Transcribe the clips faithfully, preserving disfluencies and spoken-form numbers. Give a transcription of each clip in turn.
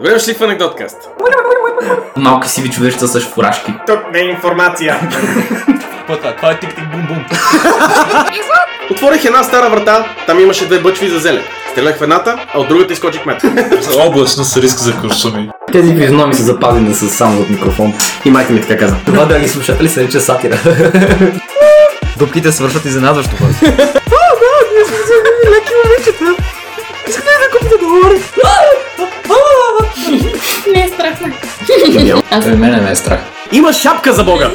Добре дошли в Анекдоткаст. Малки сиви човечета с шпорашки. Тук не е информация. Пъта, това е тик-тик-бум-бум. Отворих една стара врата, там имаше две бъчви за зеле. Стрелях в едната, а от другата изкочих мет. Областно с риск за куршуми. Тези физиономи са запазени с само от микрофон. И майка ми така каза. Това да ги слушате ли се рече сатира? Дупките свършват изненадващо хора. А, да, ние сме взели леки момичета. Искате да купите долари? Не е страх, не. При мене не е страх. Има шапка за Бога!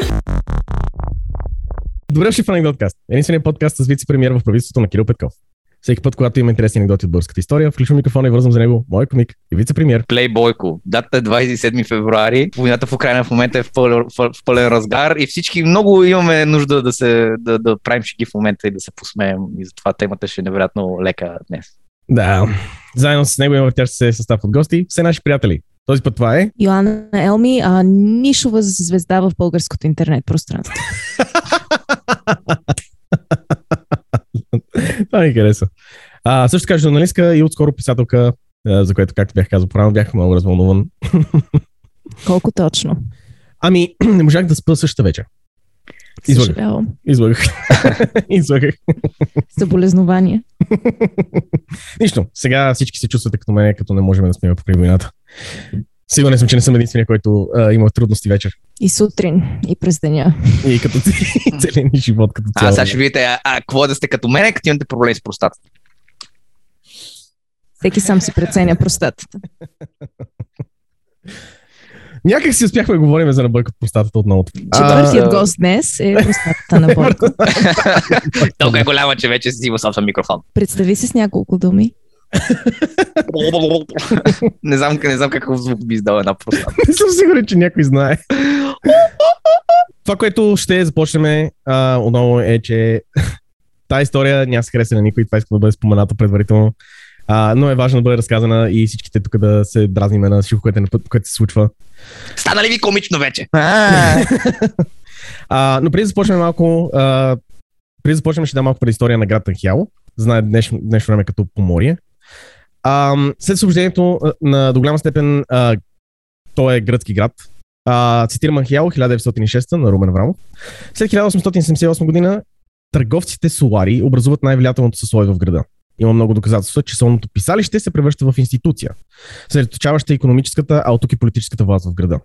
Добре дошли в Анекдоткаст. Единственият подкаст с вице-премиер в правителството на Кирил Петков. Всеки път, когато има интересни анекдоти от българската история, включвам микрофона и вързвам за него моя комик и вице-премиер. Плейбойко. Датата е двадесет и седми февруари. Войната в Украйна в момента е в пълен, в пълен разгар и всички много имаме нужда да, се, да, да правим шики в момента и да се посмеем. И затова темата ще е невероятно лека днес. Да. Заедно с него има в тя ще се състав от гости. Все наши приятели. Този път това е Йоанна Елми, а нишова звезда в българското интернет пространство. Това ми хареса. А, също така журналистка и отскоро писателка, за което, както бях казал по-рано, бях много развълнуван. Колко точно? Ами, не можах да спя същата вечер. Излагах. Излагах. Излагах. Съболезнования. Нищо. Сега всички се чувствате като мен, като не можем да сме покрай войната. Сигурен съм, че не съм единствения, който а, има трудности вечер. И сутрин, и през деня. И като целия ни живот, като цяло. А, сега ще видите, а, а какво да сте като мене, като имате проблеми с простатата? Всеки сам си преценя простатата. Някак си успяхме да говорим за набойка в простатата отново. Четвъртият гост днес е простатата на Бойко. Толкова е голяма, че вече си взима собствен микрофон. Представи се с няколко думи. не, знам, не знам какъв звук би издал една простата. Не съм сигурен, че някой знае. Това, което ще започнем а, отново е, че тази история няма се хареса на никой. Това иска да бъде спомената предварително. А, но е важно да бъде разказана и всичките тук да се дразниме на всичко, което е на път, което се случва. Стана ли ви комично вече? а, но преди да започнем малко, а, преди да започнем ще дам малко предистория на град Анхиало. Знае днешно, днешно време като Поморие. А, след съобщението на до голяма степен а, той е гръцки град. А, цитирам Анхиало, хиляда деветстотин и шеста на Румен Аврамов. След хиляда осемстотин седемдесет и осма година търговците солари образуват най-влиятелното съсловие в града. Има много доказателства, че солното писалище се превръща в институция, съсредоточаваща икономическата, а от тук и политическата власт в града.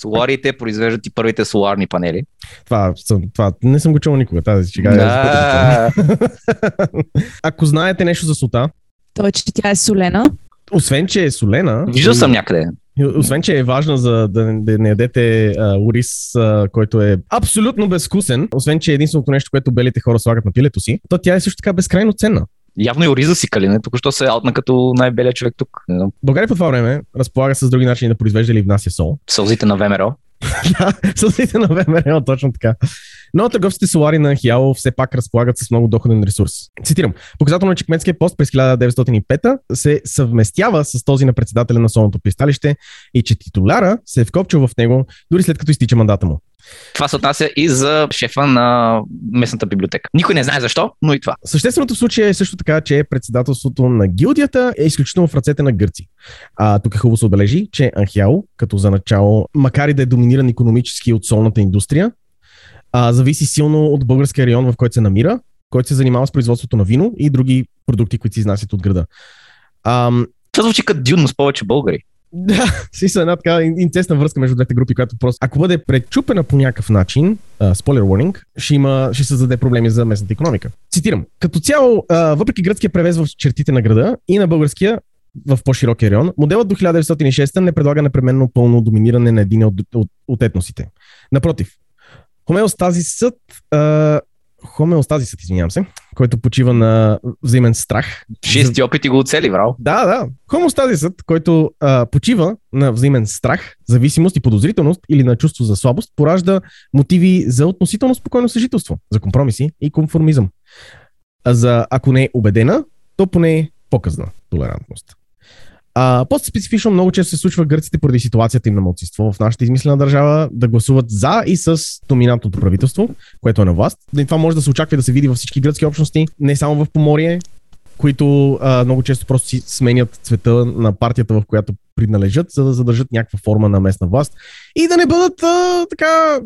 Соларите произвеждат и първите соларни панели. Това, това не съм го чувал никога. Тази чега да. Е Ако знаете нещо за сота... То е, че тя е солена. Освен, че е солена... Виждал съм някъде. Освен, че е важно за да не ядете а, ориз, а, който е абсолютно безвкусен, освен, че е единственото нещо, което белите хора слагат на пилето си, то тя е също така безкрайно ценна. Явно и ориза си калина, току-що се аутна като най-белия човек тук. България по това време разполага с други начини да произвежда или внася сол. Сълзите на ВМРО. Да, сълзите на ВМРО, точно така. Но търговските солари на Анхиало все пак разполагат с много доходен ресурс. Цитирам. Показателно е, че кметския пост през хиляда деветстотин и пета се съвместява с този на председателя на солното пристанище и че титуляра се е вкопчил в него дори след като изтича мандата му. Това се отнася и за шефа на местната библиотека. Никой не знае защо, но и това. Същественото в случая е също така, че председателството на гилдията е изключително в ръцете на гърци. А тук е хубаво се отбележи, че Анхиало, като за начало, макар и да е доминиран икономически от солната индустрия, а, зависи силно от българския район, в който се намира, който се занимава с производството на вино и други продукти, които се изнасят от града. А, това звучи като дюнно с повече българи. Да, си са една така интересна връзка между двете групи, която просто, ако бъде пречупена по някакъв начин, спойлер warning, ще има, ще създаде проблеми за местната икономика. Цитирам. Като цяло, а, въпреки гръцкия превез в чертите на града и на българския в по-широкия район, моделът до хиляда деветстотин и шеста не предлага непременно пълно доминиране на един от, от, от етносите. Напротив, хомеостазисът, а, хомеостазисът, извинявам се, който почива на взаимен страх. Шести опити го оцели, брал. Да, да. Хомеостазисът, който а, почива на взаимен страх, зависимост и подозрителност или на чувство за слабост, поражда мотиви за относително спокойно съжителство, за компромиси и конформизъм. А за ако не е убедена, то поне е показна толерантност. А, по-специфично много често се случва гърците поради ситуацията им на малцинство в нашата измислена държава да гласуват за и с доминантното правителство, което е на власт. И това може да се очаква да се види във всички гръцки общности, не само в Поморие, които а, много често просто си сменят цвета на партията, в която принадлежат, за да задържат някаква форма на местна власт и да не бъдат а, така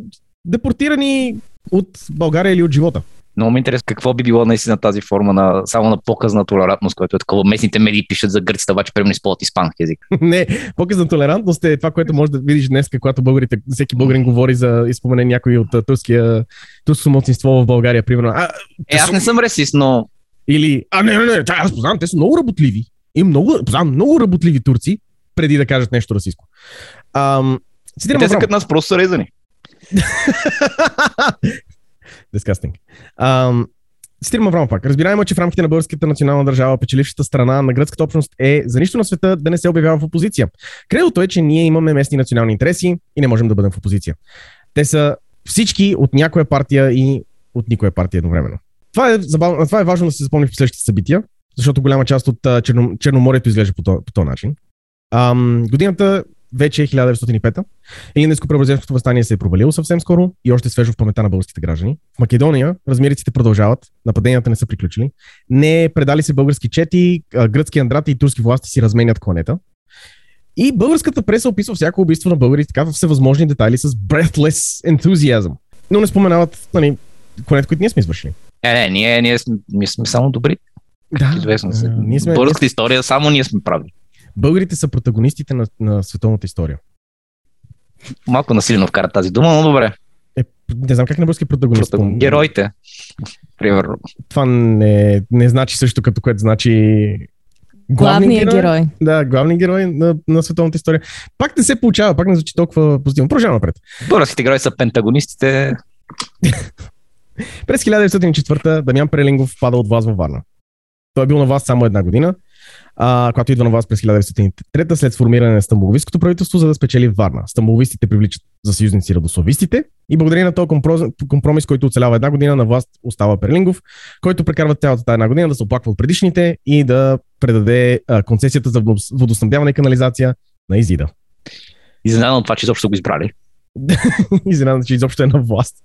депортирани от България или от живота. Много ме интересува какво би било наистина тази форма на само на показна толерантност, което е такова. Местните медии пишат за гърците, обаче примерно използват испански език. Не, показна толерантност е това, което може да видиш днес, когато българите, всеки българин говори за изпомене някой от турския турско малцинство в България, примерно. А, е, аз не съм расист, но. Или. А, не, не, не, аз познавам, те са много работливи. И много, познавам много работливи турци, преди да кажат нещо расистко. Ам... Те са като нас просто резани. Disgusting. Um, Цитирам Аврамов пак. Разбираемо, че в рамките на българската национална държава печелившата страна на гръцката общност е за нищо на света да не се обявява в опозиция. Кредото е, че ние имаме местни национални интереси и не можем да бъдем в опозиция. Те са всички от някоя партия и от никоя партия едновременно. Това е, забавно, това е важно да се запомни в следващите събития, защото голяма част от черно, Черноморието изглежда по този то начин. Um, годината вече е хиляда деветстотин и пета. Илинденско-Преображенското въстание се е провалило съвсем скоро и още свежо в памета на българските граждани. В Македония размериците продължават, нападенията не са приключили. Не предали се български чети, гръцки андрати и турски власти си разменят кланета. И българската преса описва всяко убийство на българи така във всевъзможни детайли с breathless enthusiasm. Но не споменават нали, кланета, които ние сме извършили. Е, не, ние, ние, сме, ние сме само добри. Да, ние сме, българската ние... история само ние сме прави. Българите са протагонистите на, на световната история. Малко насилено вкара тази дума, но добре. Е, не знам как на български протагонист. Протагон... Героите, примерно. Това не, не значи също като което значи... Главният герой. герой. Да, главният герой на, на световната история. Пак не се получава, пак не звучи толкова позитивно. Продължаваме напред. Българските герои са пентагонистите. През хиляда деветстотин и четвърта Дамян Перелингов пада от власт във Варна. Той е бил на власт само една година. Uh, когато идва на власт през хиляда деветстотин и трета след сформиране на стамболовисткото правителство, за да спечели Варна. Стамболовистите привличат за съюзници радославистите и благодарение на този компромис, който оцелява една година, на власт остава Перлингов, който прекарва цялата тази една година да се оплаква от предишните и да предаде uh, концесията за водоснабдяване и канализация на Изида. Изненадано това, че изобщо го избрали. Изненадано, че изобщо е на власт.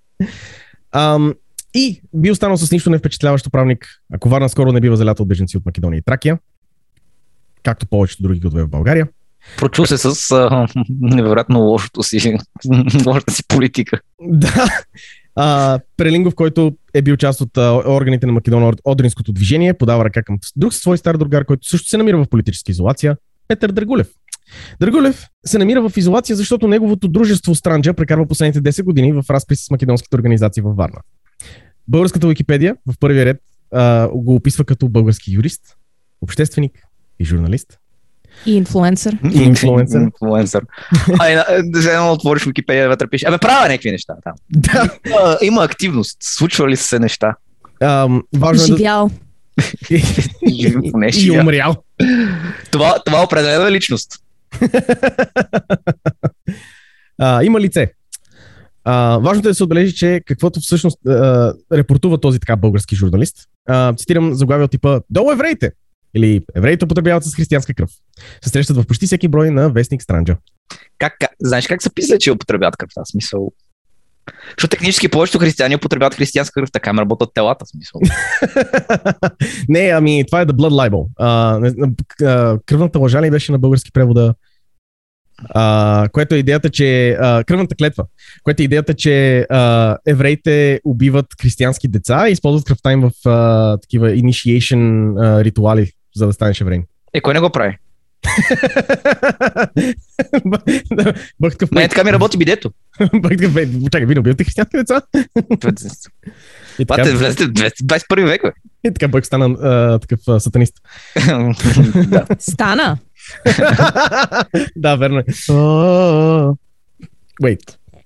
Um, и би останал с нищо невпечатляващо правник, ако Варна скоро не бива залята от беженци от Македония и Тракия, както повечето други градове в България. Прочу се с а, невероятно лошото си, лошата си политика. Да. А, Прелингов, който е бил част от а, органите на Македоно-Одринското движение, подава ръка към друг свой стар другар, който също се намира в политическа изолация, Петър Драгулев. Драгулев се намира в изолация, защото неговото дружество Странджа прекарва последните десет години в разпри с македонските организации във Варна. Българската Уикипедия в първия ред а, го описва като български юрист, общественик, и журналист. И инфлуенсър. И инфлуенсър. инфлуенсър. Едно отвориш Википедия, вътре пише. Абе, правя някакви неща там. Да. Има, има активност. Случвали се неща. Ам, важно живял. Да... и, и, и умрял. Това, това определена личност. а, има лице. Uh, важното е да се отбележи, че каквото всъщност uh, репортува този така български журналист. Uh, цитирам заглавие от типа "Долу евреите!" или "Евреите употребяват с християнска кръв". Се срещат в почти всеки брой на вестник Странджа. Как, как, знаеш как се писали, че употребяват кръв? В смисъл... Защото технически повечето християни употребяват християнска кръв, така им работят телата, в смисъл. Не, ами това е The Blood Libel. Uh, кръвната лъжа ли беше на български превода? Uh, което е идеята, че... Uh, кръвната клетва. Което е идеята, че uh, евреите убиват християнски деца и използват кръвта им в uh, такива initiation uh, ритуали, за да станеш еврей. Е, кой не го прави? Не, така ми работи бидето. Чакай, ви не убивате християнски деца? Пате, влезете в двадесет и първи век, бе. И така Бойко стана такъв сатанист. Стана? Да, верно е. Wait,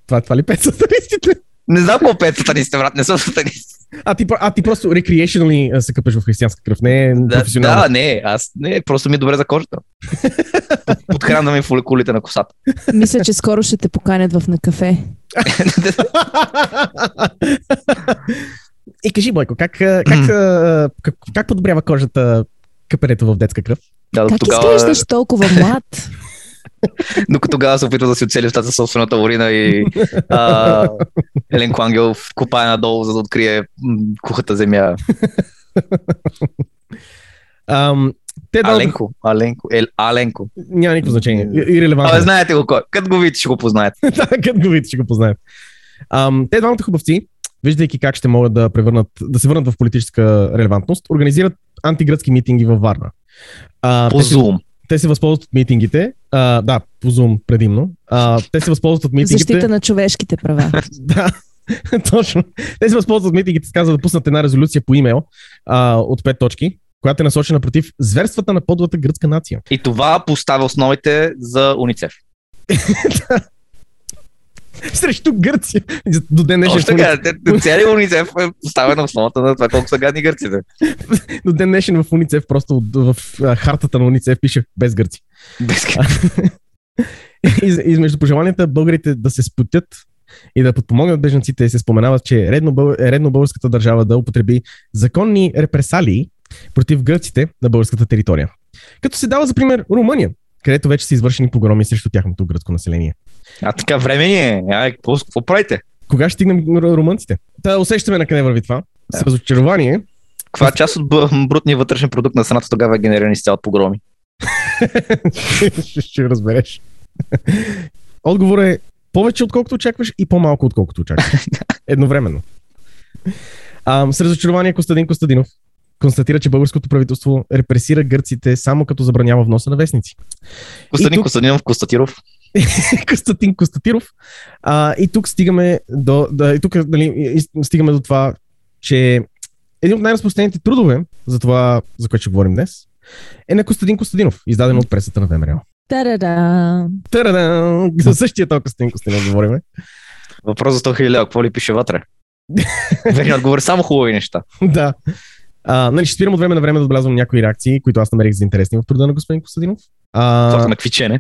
това ли пет сатанистите? Не знам по пет сатанистите, брат, не съм сатанист. А ти, а ти просто recreationally се къпеш в християнска кръв, не да, професионално. Да, не, аз не, просто ми е добре за кожата. Подхранвам и фоликулите на косата. Мисля, че скоро ще те поканят в на кафе. И кажи, Бойко, как, как, как, как подобрява кожата къпенето в детска кръв? Да, как тогава... изглеждаш толкова млад? Но като тогава се опитва да си оцели в тази собствената урина и а, Еленко Ангелов копае надолу, за да открие кухата земя. Ам, те Аленко, дадат... Аленко, Ел, Аленко. Няма никакво значение. Ирелевантно. Абе, знаете го кой. Кът го видите, ще го познаете. Да, кът го видите, ще го познаете. Ам, те двамата хубавци, виждайки как ще могат да превърнат, да се върнат в политическа релевантност, организират антигръцки митинги във Варна. А, по Zoom. Те, те се възползват от митингите. А, да, по Zoom предимно. А, те се възползват от митингите. Защита на човешките права. Да. Точно. Те се възползват митингите, се казва да пуснат една резолюция по имейл а, от пет точки, която е насочена против зверствата на подлата гръцка нация. И това поставя основите за УНИЦЕФ. Срещу Гърция. До ден днешен. Още така, целият УНИЦЕФ е поставен на основата на това колко са гадни гърците. До ден днешен в УНИЦЕФ, просто в хартата на УНИЦЕФ пише без Гърци. Без Гърци. И между пожеланията българите да се спутят и да подпомогнат бежанците, се споменава, че е редно, редно българската държава да употреби законни репресалии против гърците на българската територия. Като се дава за пример Румъния, където вече са извършени погроми срещу тяхното гръцко население. А така време е. Ай, какво, какво правите? Кога ще стигнем румънците? Та усещаме на къде върви това. Да. С разочарование. Каква част от брутния вътрешен продукт на страната тогава е генериран изцяло от погроми? Ще разбереш. Отговор е повече отколкото очакваш и по-малко отколкото очакваш. Едновременно. А, с разочарование Костадин Костадинов констатира, че българското правителство репресира гърците само като забранява вноса на вестници. Костадин тук... Костадинов Костатиров. Костадин Костатиров. А, и тук стигаме до, да, и тук, дали, и стигаме до това, че един от най-разпространените трудове за това, за което ще говорим днес, е на Костадин Костадинов, издаден от пресата на ВМРО. Та-да-да! Та-да-да! За същия този Костадин Костадинов говорим. Въпрос за сто хиляди, какво ли пише вътре? Веки отговори само хубави неща. Да. А, нали, ще спирам от време на време да отбелязвам някои реакции, които аз намерих за интересни в труда на господин Костадинов. А... Сорта на квичене.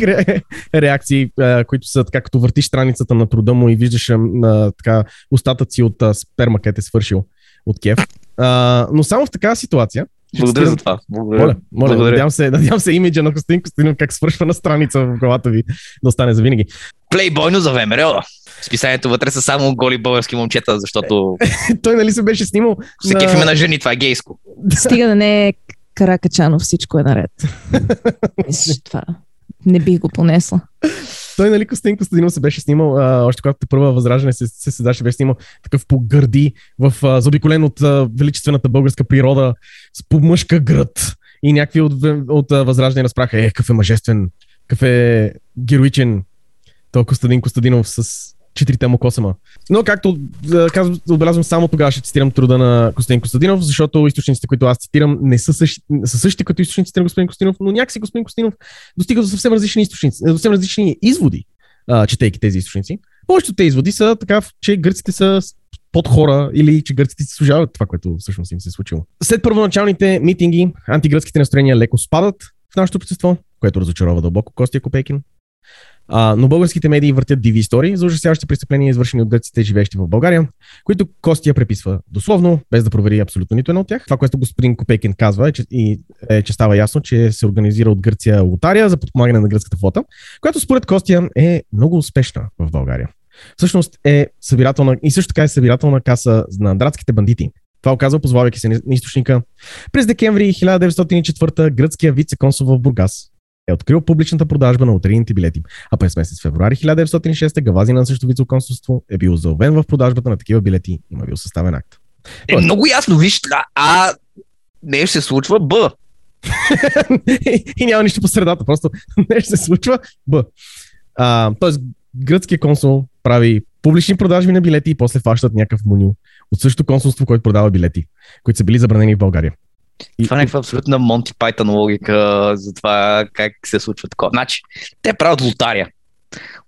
Ре, реакции, а, които са така, като въртиш страницата на труда му и виждаш а, така, остатъци от а, сперма, където е свършил от кеф. А, но само в такава ситуация... Благодаря за това. Благодаря. Моля, моля, Благодаря. Надявам се, надявам се имиджа на Костадин Костадинов как свършва на страница в главата ви да остане завинаги. Плейбойно за ВМРО. С писанието вътре са само голи български момчета, защото... Той нали се беше снимал... Всеки на... в име на жени, това е гейско. Стига да не е Каракачанов, всичко е наред. Мисля, това не бих го понесла. Той нали Костадин Костадинов се беше снимал, а, още когато първа възраждане се, се седаше, беше снимал такъв по гърди, в, заобиколен от а, величествената българска природа, с помъжка град. И някакви от, от а, възраждане разпраха, е, какъв е мъжествен, какъв е героичен той Костадин Костадинов с четирите му косама. Но както казвам, отбелязвам само тогава ще цитирам труда на Костадин Костадинов, защото източниците, които аз цитирам, не са същи, са същи като източниците на господин Костадинов, но някакси господин Костадинов достига до съвсем различни източници, до съвсем различни изводи, а, четейки тези източници. Повечето те изводи са така, че гърците са под хора или че гърците се служават това, което всъщност им се е случило. След първоначалните митинги, антигръцките настроения леко спадат в нашето общество, което разочарова дълбоко Костя Копейкин. А, но българските медии въртят диви истории за ужасяващи престъпления, извършени от гърците, живеещи в България, които Костя преписва дословно, без да провери абсолютно нито едно от тях. Това, което господин Копейкин казва, е, че, и, е, че става ясно, че се организира от Гърция лотария за подпомагане на гръцката флота, която според Костя е много успешна в България. Всъщност е събирателна и също така е събирателна каса на андратските бандити. Това оказва, позвавайки се на източника. През декември хиляда деветстотин и четвърта гръцкия вице-консул в Бургас е открил публичната продажба на лотарийните билети, а през месец февруари хиляда деветстотин и шеста гавазина на същото вицеконсулство е бил заловен в продажбата на такива билети и има бил съставен акт. Е, Той... много ясно, виж, а не ще се случва Б. и, и няма нищо по средата, просто не ще се случва Б. А, тоест, гръцкият консул прави публични продажби на билети и после фащат някакъв меню от същото консулство, което продава билети, които са били забранени в България. Това е някаква абсолютна Монти Пайтън логика за това как се случва такова. Значи, те правят лотария.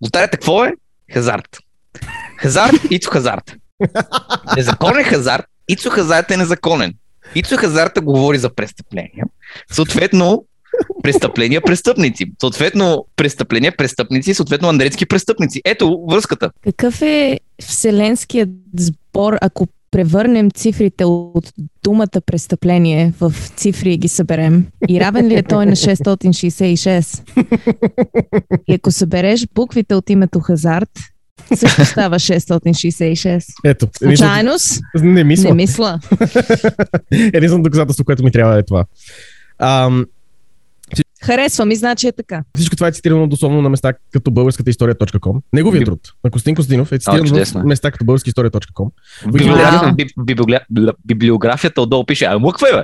Лотарията какво е? Хазарт. Хазарт, ицо хазарт. Незаконен хазарт, ицо хазарт е незаконен. Ицо хазарта говори за престъпления. Съответно, престъпления, престъпници. Съответно, престъпления, престъпници, съответно, андретски престъпници. Ето връзката. Какъв е вселенският сбор, ако превърнем цифрите от думата престъпление в цифри и ги съберем? И равен ли е той на шестстотин шейсет и шест? И ако събереш буквите от името Хазарт Също става шестстотин шейсет и шест. Ето. Случайност? Не мисля. Не мисля. Единственото доказателство, което ми трябва е това. Ам... Харесва ми, значи е така. Всичко това е цитирано дословно на места като българската история точка ком. Неговият труд на Костин Костадинов е цитиран на места като българска история точка ком. Библиографията отдолу пише, а муква бе!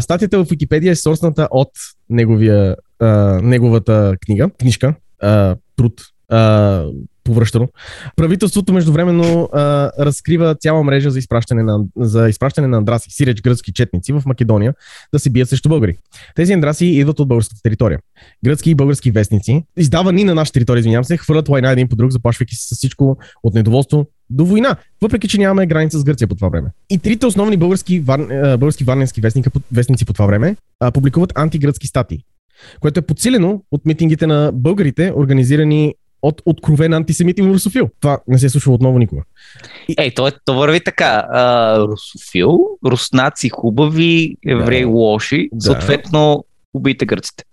Статията в Википедия е сорсната от неговия, а, неговата книга, книжка, а, труд, а, повръщано. Правителството междувременно а, разкрива цяла мрежа за изпращане на, за изпращане на андраси, сиреч гръцки четници в Македония да се бият срещу българи. Тези андраси идват от българската територия. Гръцки и български вестници, издавани на наша територия, извинявам се, хвърлят лайна един по друг, заплашвайки се с всичко от недоволство до война, въпреки че нямаме граница с Гърция по това време. И трите основни български, вар... български варненски вестника, вестници по това време а, публикуват антигръцки статии, което е подсилено от митингите на българите, организирани от откровен антисемит и русофил. Това не се е случва отново никога. И... Ей, то, е, то върви така. А, русофил, руснаци хубави, евреи да, лоши, да. Съответно убийте гърците.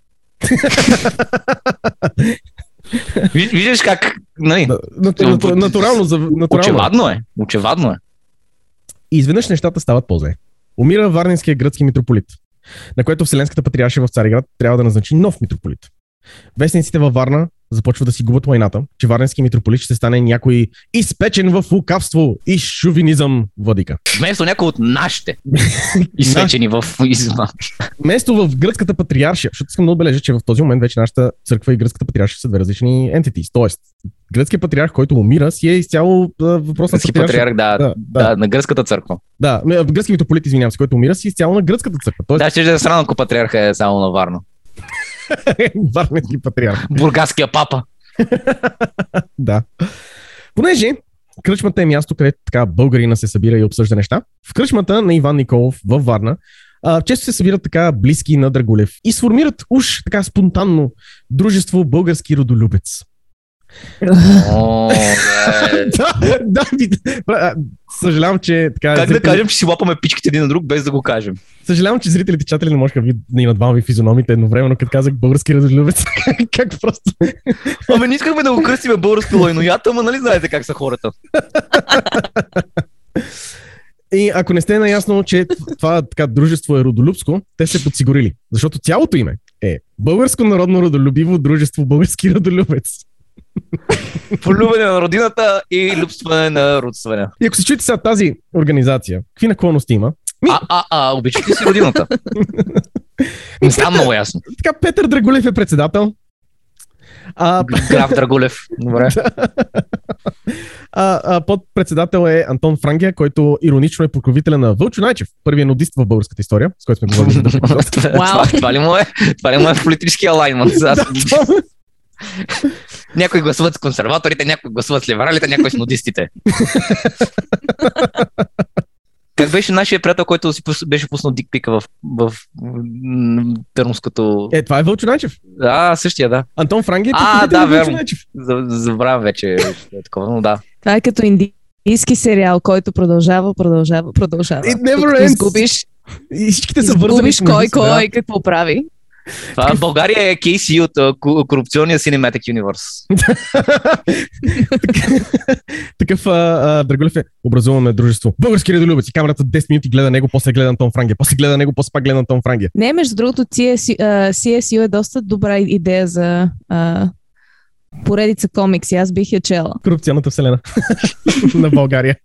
Виждаш как... Нали, на, на, на, на, натурално, за, натурално. Очевадно е. Очевадно е. И изведнъж нещата стават по-зле. Умира варненския гръцки митрополит, на което Вселенската патриаршия в Цариград трябва да назначи нов митрополит. Вестниците във Варна започват да си губят войната, че варненски митрополит ще стане някой изпечен в лукавство и шовинизъм владика. Вместо някой от нашите изпечени в изма. Вместо в гръцката патриаршия, защото искам да отбележа, че в този момент вече нашата църква и гръцката патриаршия са две различни ентити. Тоест, гръцкият патриарх, който умира, си е изцяло въпрос на патриарх, да, да, да, да, на гръцката църква. Да, гръцки митрополит, извинявам се, който умира, си изцяло на гръцката църква. Тоест... Да, ще да срано, ако патриарха е само на Варна. Варненски патриарх. Бургаския папа. Да. Понеже кръчмата е място, където така българина се събира и обсъжда неща, в кръчмата на Иван Николов във Варна а, често се събират така близки на Драгулев и сформират уж така спонтанно дружество български родолюбец. О, да, да, да, съжалявам, че така. Как зрители... да кажем, че си лапаме пичките един на друг, без да го кажем. Съжалявам, че зрителите и читатели не можеха да имат двама ви физиономите едновременно, като казах български родолюбец. Как просто. Ама не искахме да го кръстиме български лойноята, ама нали знаете как са хората. И ако не сте наясно, че това така дружество е родолюбско, те се подсигурили. Защото цялото име е Българско народно родолюбиво дружество Български родолюбец. Полюбване на родината и любстване на родстване. И ако се чуете сега тази организация, какви наклонности има? Ми... А, а, а, обичате си родината. Не става много ясно. Така, Петър Драгулев е председател. А... Граф Драгулев. Добре. а, а, подпредседател е Антон Франги, който иронично е покровителя на Вълчо Найчев, първият нудист в българската история, с който сме говорили. това, това ли му е, това ли му е политически алайнмент? Някои гласуват с консерваторите, някои гласуват с либералите, някои с нудистите. Как беше нашия приятел, който си беше пуснал дикпика в, в, в Търновското... Е, това е Вълчо Найчев. А, същия, да. Антон Франги е покровител на Вълчо Найчев. Забравям вече такова, но да. Това е като индийски сериал, който продължава, продължава, продължава. It never ends. Изгубиш, и всичките са вързани. Изгубиш кой, кой, да. Какво прави. Това България е Кей Си от uh, корупционния Cinematic Universe. Такъв uh, Драгулев е. Образуваме дружество. Български родолюбец. Камерата десет минути гледа него, после гледа Антон Франги. После гледа него, после пак гледа Антон Франги. Не, между другото, Си Ес Ю е доста добра идея за uh, поредица комикси. Аз бих я чела. Корупционната вселена на България.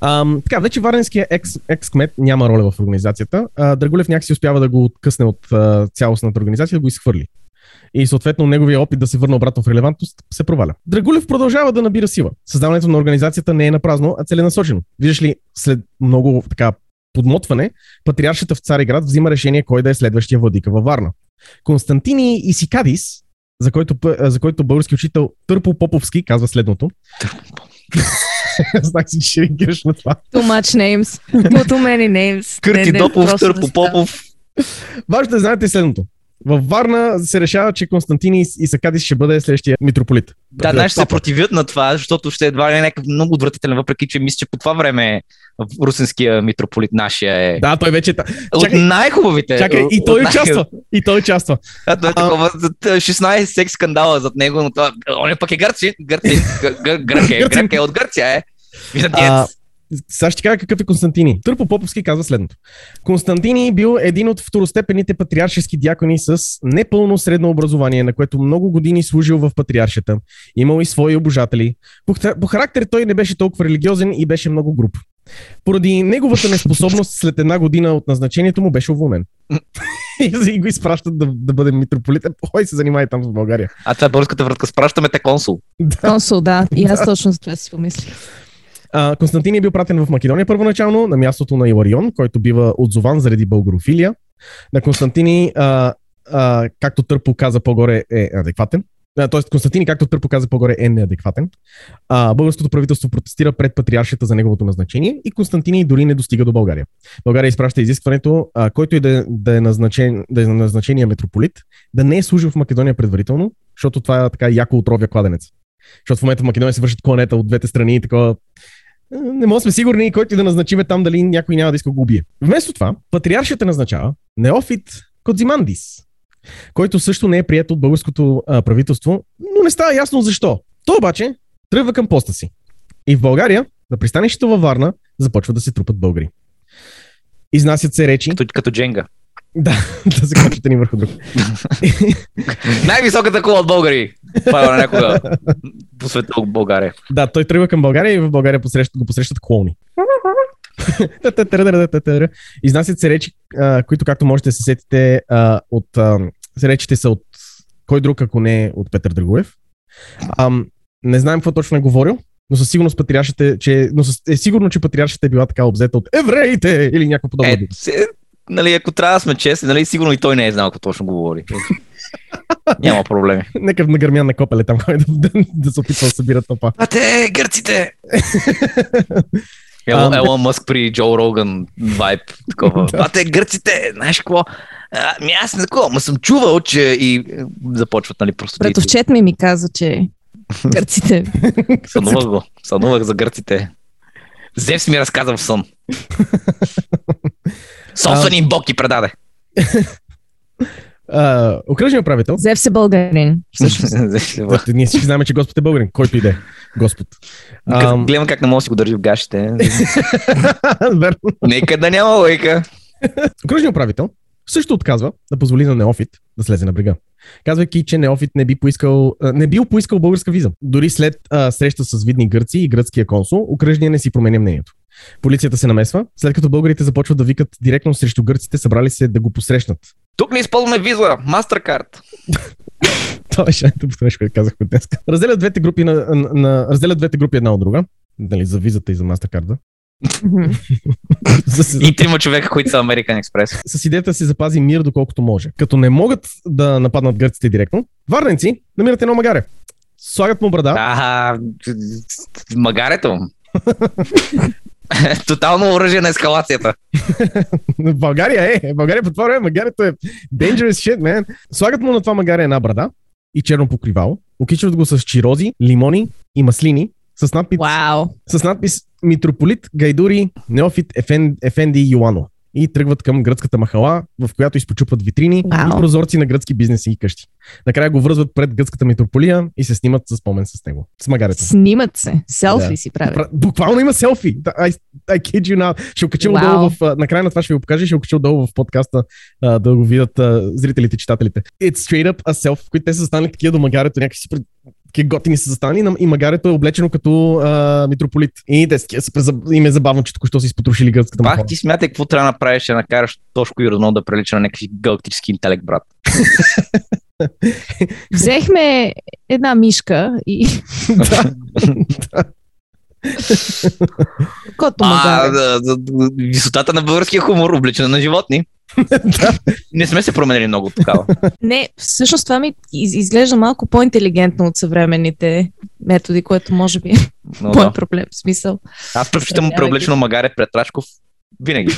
Ам, така, вече варненския екс-кмет няма роля в организацията. А, Драгулев някакси успява да го откъсне от а, цялостната организация, да го изхвърли. И съответно неговия опит да се върне обратно в релевантност се проваля. Драгулев продължава да набира сила. Създаването на организацията не е напразно, а целенасочено. Виждаш ли, след много така подмотване, патриаршата в Цариград взима решение кой да е следващия владика във Варна. Константинос Исакидис, за който, за който български учител Търпо Поповски казва следното. Знах си, че ще реагираш на това. Too much names. Too many names. Кърти Допов, Търпо Попов. Важно да знаете следното. Във Варна се решава, че Константинос Исакидис ще бъде следващия митрополит. Да, да, ще се противят на това, защото ще едва ли е някакъв много отвратителен, въпреки че мисля, че по това време русенския митрополит нашия е... Да, той вече е... Чакай, от най-хубавите. Чакай, и той най- участва. И той участва. Да, той е такова, шестнайсет секс скандала зад него, но това... Он е пък е гърци. Гърци. Гърк е от Гърция, е. Византиец. Сега ще кажа какъв е Константини. Търпо Поповски казва следното. Константини бил един от второстепенните патриаршески диакони с непълно средно образование, на което много години служил в патриаршията. Имал и свои обожатели. По характер той не беше толкова религиозен и беше много груб. Поради неговата неспособност след една година от назначението му беше уволнен. И го изпращат да, да бъде митрополит. Хой се занимава там в България. А това е българската вратка. Спращаме те консул. Да. Консул, да. И аз точно за това си помислих. Константин е бил пратен в Македония първоначално на мястото на Иларион, който бива отзован заради българофилия. На Константини, а, а, както Търпо каза по-горе, е адекватен. Тоест Константини, както Търпо каза по-горе, е неадекватен. А, българското правителство протестира пред патриаршията за неговото назначение и Константини дори не достига до България. България изпраща изискването, а, който и да, да е назначен, да е назначения митрополит, да не е служил в Македония предварително, защото това е така яко отровя кладенец. Защото в момента в Македония се вършат кланета от двете страни и такова. Не може сме сигурни, който и да назначиме там дали някой няма да иска го убие. Вместо това, патриаршията назначава Неофит Кодзимандис, който също не е прият от българското а, правителство, но не става ясно защо. То обаче тръгва към поста си. И в България, на пристанището във Варна, започва да се трупат българи. Изнасят се речи. Като, като Дженга. Да, да се качвате ни върху друг. Най-високата кула от българи. Това е някога по света от България. Да, той тръгва към България и в България посрещат, го посрещат клоуни. Изнасят се речи, които както можете да се сетите, от, се речите са от кой друг, ако не от Петър Драгулев. Не знаем какво точно е говорил, но със сигурност патриаршите, че, но е сигурно, че патриаршите е била така обзета от евреите или някакво подобно. Е, нали, ако трябва да сме честни, нали, сигурно и той не е знал какво точно говори. Няма проблеми. Нека нагърмян на копеле там, който да, да се опитва да събира топа. А те, гърците! Елон, Елон Мъск при Джо Роган вайб. Такова. А те, гърците! Знаеш какво? Ами аз не такова, ма съм чувал, че и започват, нали, просто... Братовчет ми ми каза, че гърците. Сънувах го. Сънувах за гърците. Зевс ми разказа в сън. Собствен бог ти предаде. Окръжен управител. Зевс е българин. Ние всички знаем, че Господ е българин. Който иде? Господ. Гледам как не мога да си го държи в гащите. Нека да няма лойка. Окръжен управител също отказва да позволи на Неофит да слезе на брега, казвайки, че Неофит не, би поискал, не бил поискал българска виза. Дори след а, среща с видни гърци и гръцкия консул, окръжния не си променя мнението. Полицията се намесва, след като българите започват да викат директно срещу гърците, събрали се да го посрещнат. Тук не използваме виза, Мастеркард. Това е шайното последнеш, което казахме днес. Разделят двете групи, на, на, на, разделят двете групи една от друга, нали, за визата и за Мастеркарда. И трима човека, които са American Express. С идеята си запази мир доколкото може. Като не могат да нападнат гърците директно, варненци намират едно магаре. Слагат му брада. А, магарето. Тотално оръжие на ескалацията. България е. България по това време магарето е dangerous shit, man. Слагат му на това магаре една брада и черно покривало. Окичват го с чирози, лимони и маслини. С надпис, wow. с надпис Митрополит Гайдури Неофит Ефен, Ефенди Йоано. И тръгват към гръцката махала, в която изпочупват витрини wow. и прозорци на гръцки бизнеси и къщи. Накрая го връзват пред гръцката митрополия и се снимат с спомен с него. С магарето. Снимат се. Селфи да. Си правят. Буквално има селфи. I, I kid you now. Ще окача wow. отдолу в... Накрая на това ще ви покажа, ще окача отдолу в подкаста да го видят зрителите, читателите. It's straight up a self, в които те са станали такива до магарето, някакси пред... готини са застани и магарето е облечено като а, митрополит. И те им е забавно, че току-що си изпотрошили гръцката махала. Пак ти смятай, какво трябва да направиш, ще накараш Тошко и Родно да прилича на някакви галактически интелект, брат. Взехме една мишка и... Да, да. Кото магаре. А, висотата на българския хумор, облечена на животни. Не сме се променили много такава. Не, всъщност това ми изглежда малко по-интелигентно от съвременните методи, което може би е мой проблем, смисъл. Аз предпочитам преоблечено магаре пред Рашков винаги.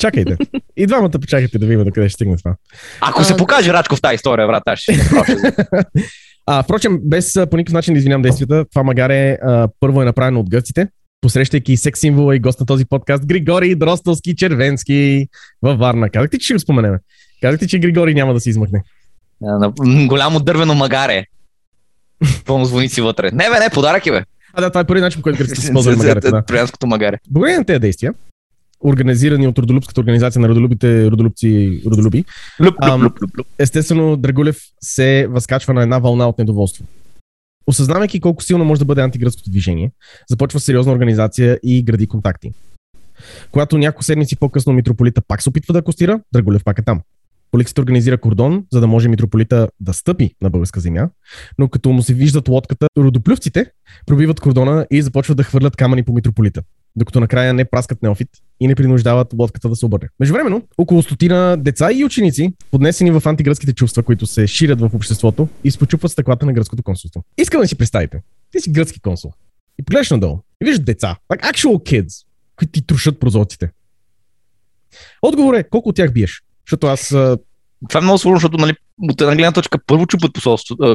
Чакайте. И двамата почакайте да видим докъде ще стигне това. Ако а, се покаже Рачков в тази история, брат, аз ще се А, впрочем, без по никакъв начин да извинявам действията, това магаре а, първо е направено от гърците, посрещайки секс символа и гост на този подкаст Григори Дростовски Червенски във Варна. Казахте, че ще го споменеме. Казахте, че Григори няма да се измъкне. А, голямо дървено магаре. Пълно звуници вътре. Не, бе, не, подарък е, бе. А, да, това е първи начин, по който гръците се ползвали магарето. Да. Троянското магаре. Благодаря на тези действия, организирани от Родолюбската организация на родолюбите родолюбци родолюби, луп, луп, луп, луп, луп. Естествено, Драгулев се възкачва на една вълна от недоволство. Осъзнавайки колко силно може да бъде антигръцкото движение, започва сериозна организация и гради контакти. Когато няколко седмици по-късно митрополита пак се опитва да акостира, Драгулев пак е там. Полицията организира кордон, за да може митрополита да стъпи на българска земя, но като му се виждат лодката, родоплювците пробиват кордона и започват да хвърлят камъни по митрополита, докато накрая не праскат Неофит и не принуждават лодката да се обърне. Междувременно, около стотина деца и ученици, поднесени в антигръцките чувства, които се ширят в обществото, изпочупват стъклата на гръцкото консулство. Искам да си представите, ти си гръцки консул и погледаш надолу и виждаш деца, like actual kids, които ти трошат прозорците. Отговор е, колко от тях биеш? Защото аз... Това е много сложно, защото нали, от една гледна точка първо чупат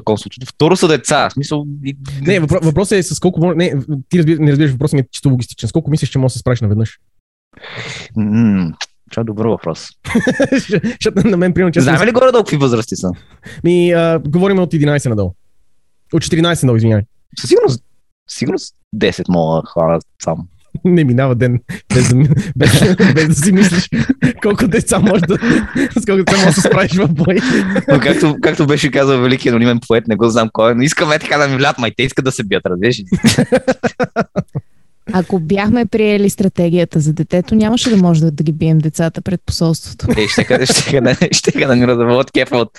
консулството, второ са деца. В смисъл... Не, въпро... въпросът е с колко... Не, ти разби... не разбираш, въпросът ми е чисто логистичен. С колко мислиш, че може да се справиш наведнъж? Ммм, това е добър въпрос. Защото на мен приема, че... Знаем ли горе долу какви възрасти са? Ми, а, говорим от единайсет надолу. От четиринайсет надолу, извинявай. Със сигурност, сигурност десет мога хвана сам. Не минава ден, без да, без, без да си мислиш колко деца може да, с колко деца може да се справиш в бой. Но както, както беше казал великият анонимен поет, не го знам кой, но искаме така да ми влят, май те искат да се бият, разбираш. Ако бяхме приели стратегията за детето, нямаше да може да, да ги бием децата пред посолството. Е, ще ка, ще ка, ще ка да ни разъват кефа от,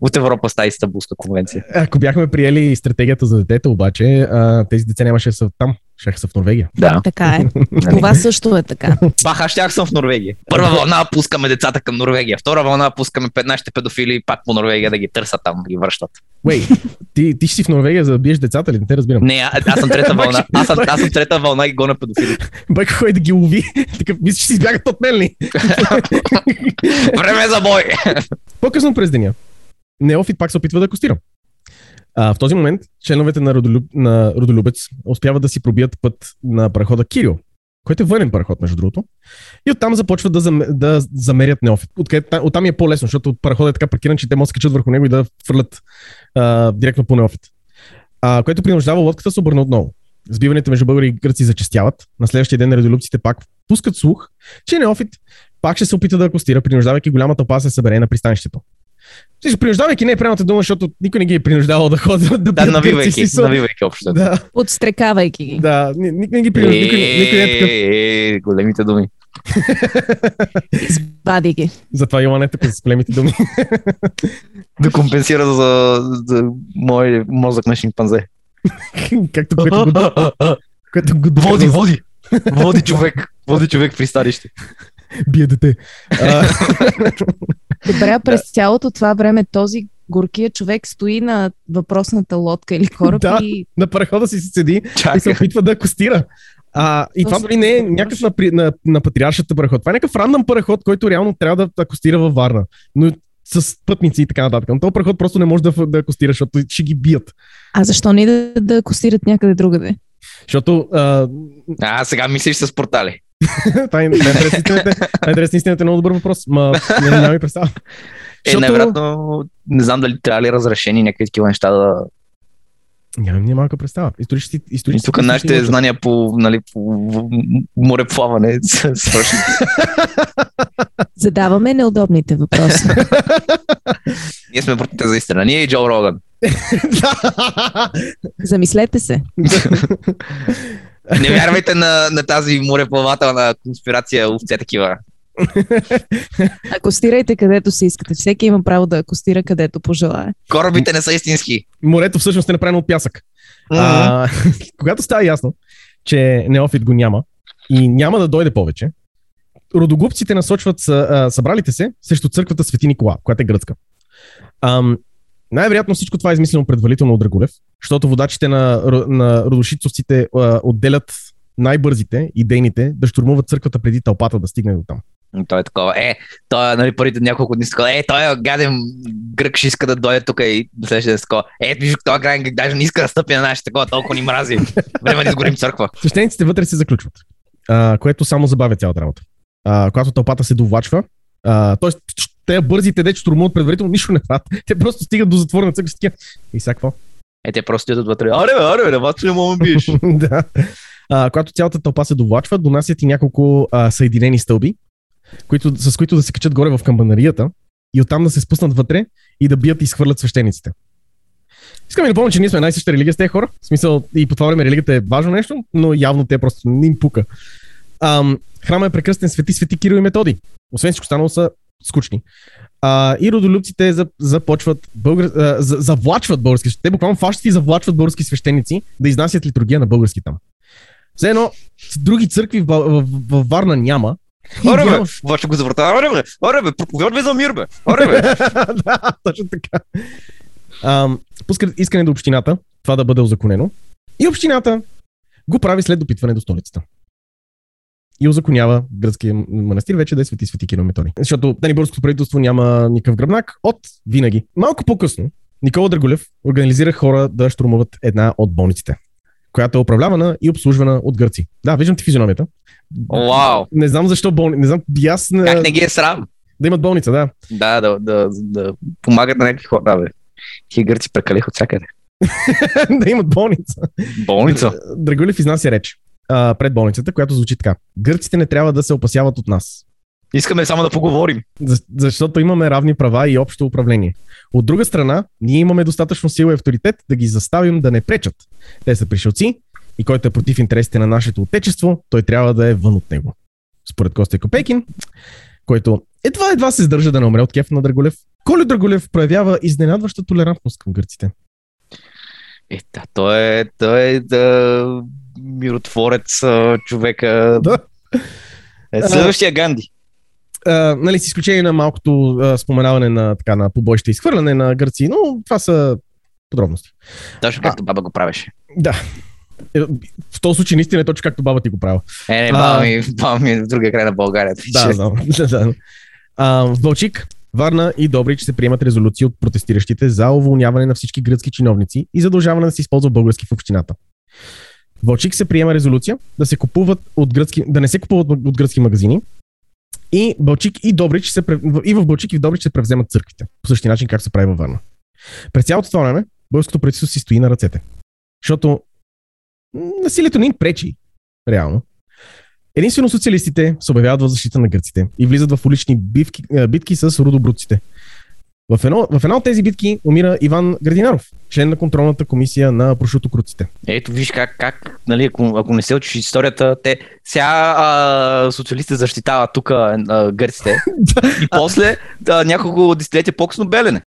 от Европа с тази Истанбулска конвенция. Ако бяхме приели стратегията за детето, обаче, а, тези деца нямаше да са там. Щях са в Норвегия. Да, така е. Това също е така. Бах, аз щях съм в Норвегия. Първа вълна пускаме децата към Норвегия. Втора вълна пускаме нашите педофили пак по Норвегия да ги търсят там и връщат. Уей, ти, ти ще си в Норвегия за да биеш децата ли? Не те разбирам. Не, аз, аз съм трета вълна. Аз, аз, аз съм трета вълна и гоня педофили. Байка ходи да ги лови. Така, мисля, че си избягат от мен ли? Време за бой! По-късно през деня Неофит пак се опитва да акостира. А, в този момент членовете на, Родолюб, на Родолюбец успяват да си пробият път на парахода Кирил, който е военен параход, между другото. И оттам започват да, зам, да замерят Неофит. Откъде, оттам е по-лесно, защото параходът е така паркиран, че те могат да скачат върху него и да фърлят а, директно по Неофит. А, което принуждава лодката се обърна отново. Сбиваните между българи и гръци зачестяват. На следващия ден родолюбците пак пускат слух, че Неофит пак ще се опита да акостира, принуждавайки голямата паса да се събере на пристанището. Принуждавайки не е правилната дума, защото никой не ги е принуждавал да ходят да бият. Да, навивайки, навивайки общо. Да. Подстрекавайки ги. Да, никой не ги принуждава. Никой не е такъв. Е, големите думи. Избади ги. Затова Йоанна е такъв с големите думи. Да компенсира за, за мой мозък на шимпанзе. Както което го... Води, води! Води човек. Води човек в пристанище. Бие дете. Добре, през да. Цялото това време този горкия човек стои на въпросната лодка или кораб да, и... на парахода си се седи Чака. И се опитва да акостира. А, и това дори не е някакъв на, на, на патриаршата параход. Това е някакъв рандъм параход, който реално трябва да акостира във Варна. Но с пътници и така нататък. Но този параход просто не може да, да акостира, защото ще ги бият. А защо не да, да акостират някъде другаде? Защото... А, а сега мислиш с портали. Това е интересният е много добър въпрос. Ма, не знам ми представя. Е, Защото... невероятно, не знам дали трябва ли разрешени някакви такива неща да... Нямам ни малка представа. Исторически, исторически, тук нашите исторически знания по, нали, по мореплаване. Задаваме неудобните въпроси. Ние сме протите за истина. Ние и Джо Роган. Замислете се. Не вярвайте на, на тази мореплавателна конспирация овце такива. Акостирайте където си искате. Всеки има право да акостира където пожелае. Корабите не са истински. Морето всъщност е направено от пясък. Mm-hmm. А, когато става ясно, че Неофит го няма и няма да дойде повече, родогубците насочват събралите се срещу църквата Свети Никола, която е гръцка. Ам... Най-вероятно всичко това е измислено предварително от Драгулев, защото водачите на, на родошитцовците а, отделят най-бързите, идейните, да щурмуват църквата преди тълпата да стигне до там. Той е такова, е, той, нали, първите няколко дни са такова, е, той е гаден грък, ще иска да дойде тук и следващия да са такова, е, виж, този крайен грък даже не иска да стъпи на нашите такова, толкова ни мрази, време да изгорим църква. Свещениците вътре се заключват, а, което само забавя цялата работа. А, когато тълпата се довлачва, а, т.е. те бързите дечи штурмуват предварително, нищо не правят, те просто стигат до затворена църква и така, и сега какво? Е, те просто идват вътре, аре бе, аре бе, да бачи, не мога да биеш. Когато цялата тълпа се довлачва, донасят и няколко а, съединени стълби, които, с които да се качат горе в камбанарията и оттам да се спуснат вътре и да бият и изхвърлят свещениците. Искам да напомня, че ние сме най-съща религия с тези хора. В смисъл, и по това време религията е важно нещо, но явно те просто не им пука. Ам, храма е прекръстен свети Свети Кирил и Методи. Освен всичко останало са скучни. А, и родолюбците започват българ... а, завлачват български свещеници. Те буквално фашисти завлачват български свещеници да изнасят литургия на български там. Все едно, други църкви в, в, в, в Варна няма. Оре бе, ваше го завъртава, оре бе, оре бе, проповядвай за мир бе, оре бе. Да, точно така. Ам, пускат искане до общината, това да бъде озаконено. И общината го прави след допитване до столицата. И озаконява гръцкия манастир вече да е свети Свети Кирил и Методи. Защото да, българското правителство няма никакъв гръбнак от винаги. Малко по-късно Никола Драгулев организира хора да штурмуват една от болниците, която е управлявана и обслужвана от гърци. Да, виждам ти физиономията. Wow. Не знам защо болни... Не знам, аз... Как не ги е срам? Да имат болница, да. Да, да, да, да помагат на някакви хора, да, бе. Тие гърци прекалиха от всякъде. Да имат болница. Болница? Драгулев изнася реч а, пред болницата, която звучи така. Гърците не трябва да се опасяват от нас. Искаме само да поговорим. За, защото имаме равни права и общо управление. От друга страна, ние имаме достатъчно сила и авторитет да ги заставим да не пречат. Те са пришълци и който е против интересите на нашето отечество, той трябва да е вън от него. Според Костя Копейкин, който едва-едва се сдържа да не умре от кеф на Драгулев, Колю Драгулев проявява изненадваща толерантност към гърците. Е, да, той е, той е да, миротворец човека. Да. Е, следващия Ганди. Uh, нали, с изключение на малкото uh, споменаване на, така, на побоище и изхвърляне на гърци, но това са подробности. Точно както а, баба го правеше. Да. В този случай наистина е точно както баба ти го правила. Е, не, баба ми, баба ми е в другия край на България. Да, знам. Да, да. Uh, в Балчик, Варна и Добрич се приемат резолюции от протестиращите за уволняване на всички гръцки чиновници и задължаване да се използва български в общината. В Балчик се приема резолюция да, се купуват от гръцки, да не се купуват от гръцки магазини. И, Балчик, и, Добрич се, и в Балчик и в Добрич се превземат църквите. По същия начин, както се прави във Варна. През цялото това време, българското правителство си стои на ръцете. Защото насилието не им пречи, реално. Единствено социалистите се обявяват в защита на гърците и влизат в улични бивки, битки с рудобруците. В, в една от тези битки умира Иван Градинаров, член на контролната комисия на прошутокруците. Ето виж как, как нали, ако, ако не се учиш историята, те сега а, социалистите защитават тук а, гърците и после а, няколко десетилетия по-късно Белене.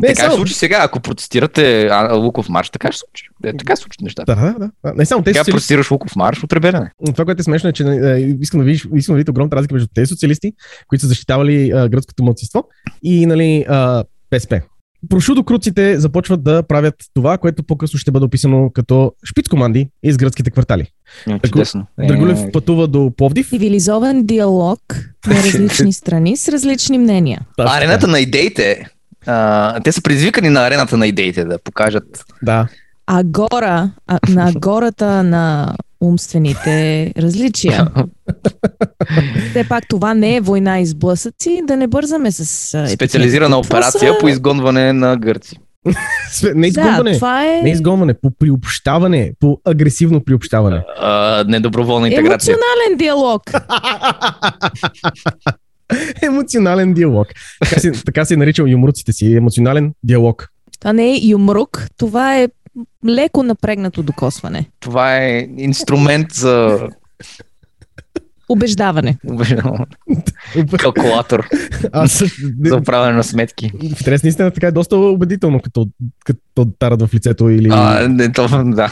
Не, така само... се случи сега, ако протестирате а, Луков марш, така ще случи. Е, така се случат нещата. Да, да, да. Не, само те така социалисти... протестираш Луков марш, утре Белене. Това, което е смешно е, че е, искам да видиш, искам да видите огромната разлика между тези социалисти, които са защитавали а, гръцкото малцинство и нали, а, П С П. Прошудокруците започват да правят това, което по-късно ще бъде описано като шпицкоманди из гръцките квартали. Чудесно. Драгулев е... пътува до Пловдив. Цивилизован диалог на различни страни с различни мнения. Та, арената да. На идеите, а, те са предизвикани на арената на идеите да покажат. Да. Агора, а, на агората на умствените различия. Все пак това не е война из блъсъци, да не бързаме с... Етикет. Специализирана операция са... по изгонване на гърци. Не изгонване, да, това е... не изгонване, по приобщаване, по агресивно приобщаване. А, а, недоброволна интеграция. Емоционален диалог. Емоционален диалог. Така се, така се наричал юмруците си, емоционален диалог. Това не е юмрук, това е леко напрегнато докосване. Това е инструмент за... Убеждаване. Калкулатор. За управяне на сметки. В интерес наистина така е доста убедително, като, като тарат в лицето или... А, не, то, да,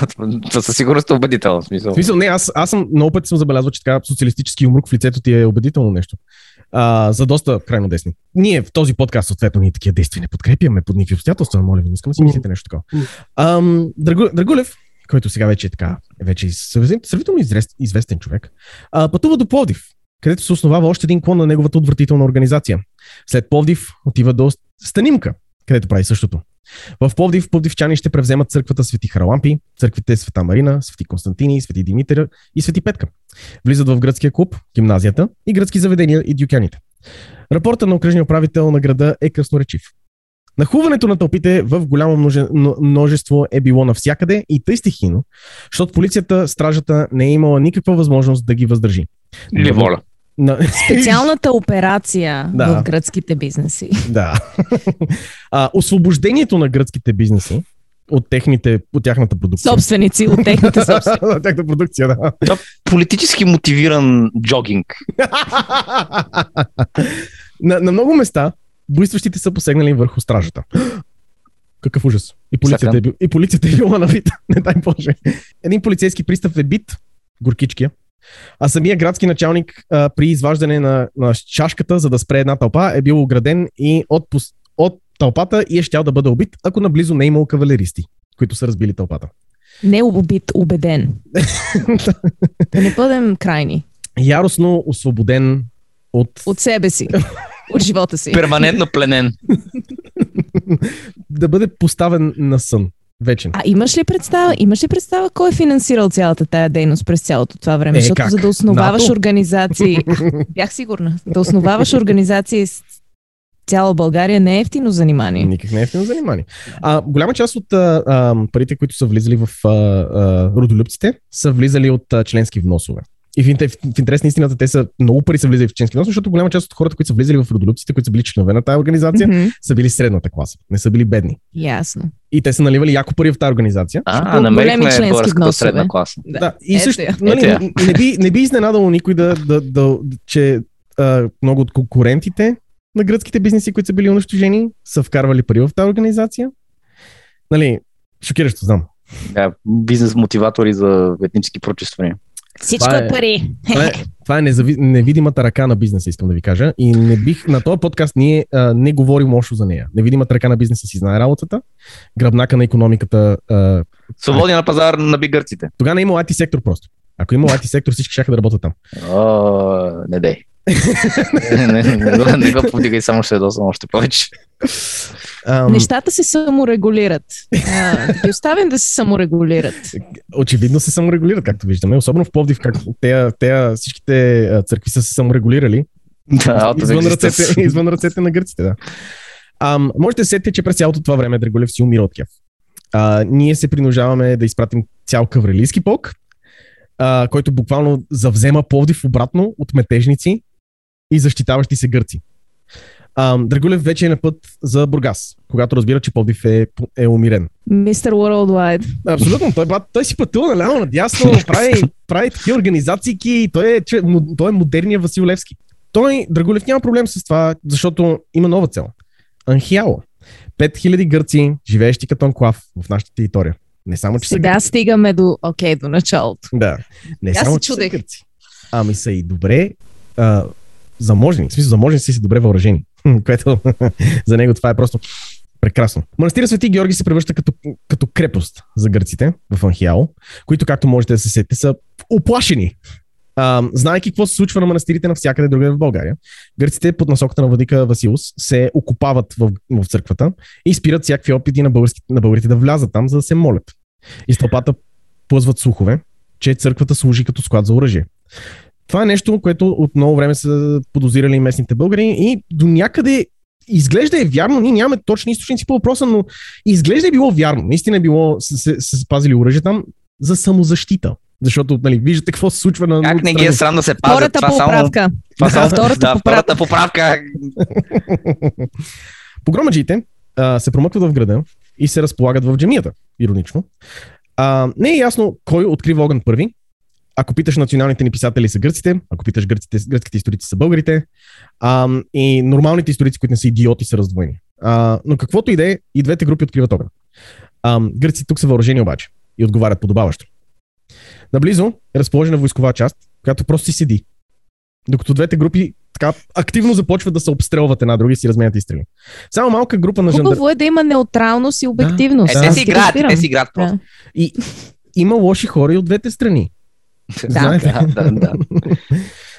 то със сигурност е убедително. В смисъл. В смисъл, не, аз, аз съм много пъти съм забелязвал, че така социалистически юмрук в лицето ти е убедително нещо. А, за доста крайно десни. Ние в този подкаст, съответно, ние такива действия не подкрепяме под никакви обстоятелства, моля ви, не искам да си мислите нещо такова. Ам, Драгу, Драгулев, който сега вече е така, вече е сравнително известен човек, а, пътува до Пловдив, където се основава още един клон на неговата отвратителна организация. След Пловдив отива до Станимка, където прави същото. В Пловдив пловдивчани ще превземат църквата Свети Харалампи, църквите Света Марина, Свети Константини, Свети Димитър и Свети Петка. Влизат в гръцкия клуб, гимназията и гръцки заведения и дюкяните. Рапортът на окръжния управител на града е красноречив. Нахуването на тълпите в голямо множество е било навсякъде и тъй стихийно, защото полицията, стражата не е имала никаква възможност да ги въздържи. Или воля. На... Специалната операция да. в гръцките бизнеси. Да. А, освобождението на гръцките бизнеси от, техните, от тяхната продукция. Собственици, от техната собствена. От тяхната продукция, да. Да, политически мотивиран джогинг. на, на много места бойстващите са посегнали върху стражата. Какъв ужас. И полицията, е бил, и полицията е била навита. Не дай Боже. Един полицейски пристав е бит, горкичкия, а самия градски началник а, при изваждане на, на чашката, за да спре една тълпа, е бил ограден и от, от тълпата и е щял да бъде убит, ако наблизо не е имал кавалеристи, които са разбили тълпата. Не убит, убеден. Да не бъдем крайни. Яростно освободен от... От себе си. От живота си. Перманентно пленен. Да бъде поставен на сън. Вечен. А имаш ли представа, имаш ли представа кой е финансирал цялата тая дейност през цялото това време? Е, защото как? За да основаваш НАТО? Организации... Бях сигурна. Да основаваш организации с цяла България не е ефтино занимание. Никак не е ефтино занимание. А, голяма част от а, а, парите, които са влизали в а, а, родолюбците, са влизали от а, членски вносове. И в интерес на истината, те са много пари са влизали в членски внос, защото голяма част от хората, които са влизали в родолюбците, които са били членове на тази организация, mm-hmm. са били средната класа. Не са били бедни. Ясно. Yes. И те са наливали яко пари в тази организация. А, намерихме българската средна класа. Да. Да. И също, е, нали, е. не, би, не би изненадало никой, да, да, да, че а, много от конкурентите на гръцките бизнеси, които са били унищожени, са вкарвали пари в тази организация. Нали, шокиращо, знам. Да, бизнес мотиватори за етнически прочиствания. Всичко е пари. Това е, това е незави, невидимата ръка на бизнеса, искам да ви кажа. И не бих, на този подкаст ние а, не говорим още за нея. Невидимата ръка на бизнеса си знае работата. Гръбнака на икономиката. А... Свободния на пазар на бигърците. Тогава не имал ай ти сектор просто. Ако имал ай ти сектор, всички щяха да работят там. О, не дей. не, не, не, не го повдигай, само ще досвам още повече. Um... Нещата се саморегулират. Uh, оставим да се саморегулират. Очевидно се саморегулират, както виждаме. Особено в Пловдив, как те, те, всичките църкви са се саморегулирали. Да, извън, ръцете, извън ръцете на гърците. Да. Um, можете да сетите, че през цялото това време Драгулев си умира от кеф. Uh, ние се принужаваме да изпратим цял каврилийски полк, uh, който буквално завзема Пловдив обратно от метежници и защитаващи се гърци. Драгулев вече е на път за Бургас, когато разбира, че Пловдив е, е умирен. Мистер Worldwide. Абсолютно. Той, брат, той си пътува наляво надясно, прави, прави такива организации и той е, той е модерният Васил Левски. Той, Драгулев, няма проблем с това, защото има нова цел. Анхиало. пет хиляди гърци, живеещи като анклав в нашата територия. Не само, че сега са стигаме до, окей, до началото. Да. Не я само, че са гърци. Ами са и добре а, заможени. В смисъл, заможени са и са добре въоръжени. Което за него това е просто прекрасно. Манастира Свети Георги се превръща като, като крепост за гърците в Анхиало, които, както можете да се сетите, са оплашени. А, знаеки какво се случва на манастирите навсякъде другаде в България, гърците под насоката на владика Василус се окупават в, в църквата и спират всякакви опити на, на българите да влязат там, за да се молят. Из тълпата плъзват слухове, че църквата служи като склад за оръжие. Това е нещо, което от много време са подозирали местните българи и до някъде изглежда е вярно. Ние нямаме точни източници по въпроса, но изглежда е било вярно. Наистина е било, са се пазили оръжие там за самозащита. Защото, нали, виждате какво се случва на... Как не ги е срам да се пазят? Втората това поправка. Само, това да, втората да, поправка. поправка. Погромаджиите а, се промъкват в града и се разполагат в джамията, иронично. А, не е ясно кой открива огън първи. Ако питаш националните ни писатели са гърците, ако питаш гърците, гръцките историци са българите, а, и нормалните историци, които не са идиоти, са раздвоени. А, но каквото и да е, и двете групи откриват огън. Гърците тук са въоръжени обаче и отговарят подобаващо. Наблизо е разположена войскова част, която просто си седи. Докато двете групи така активно започват да се обстрелват една друга и си разменят изстрели. Само малка група на жандармерия. Хубаво е да има неутралност и обективност. Да, да. Е, те си играят, те си играят просто. Да. И има лоши хора и от двете страни. Да, да, да, да.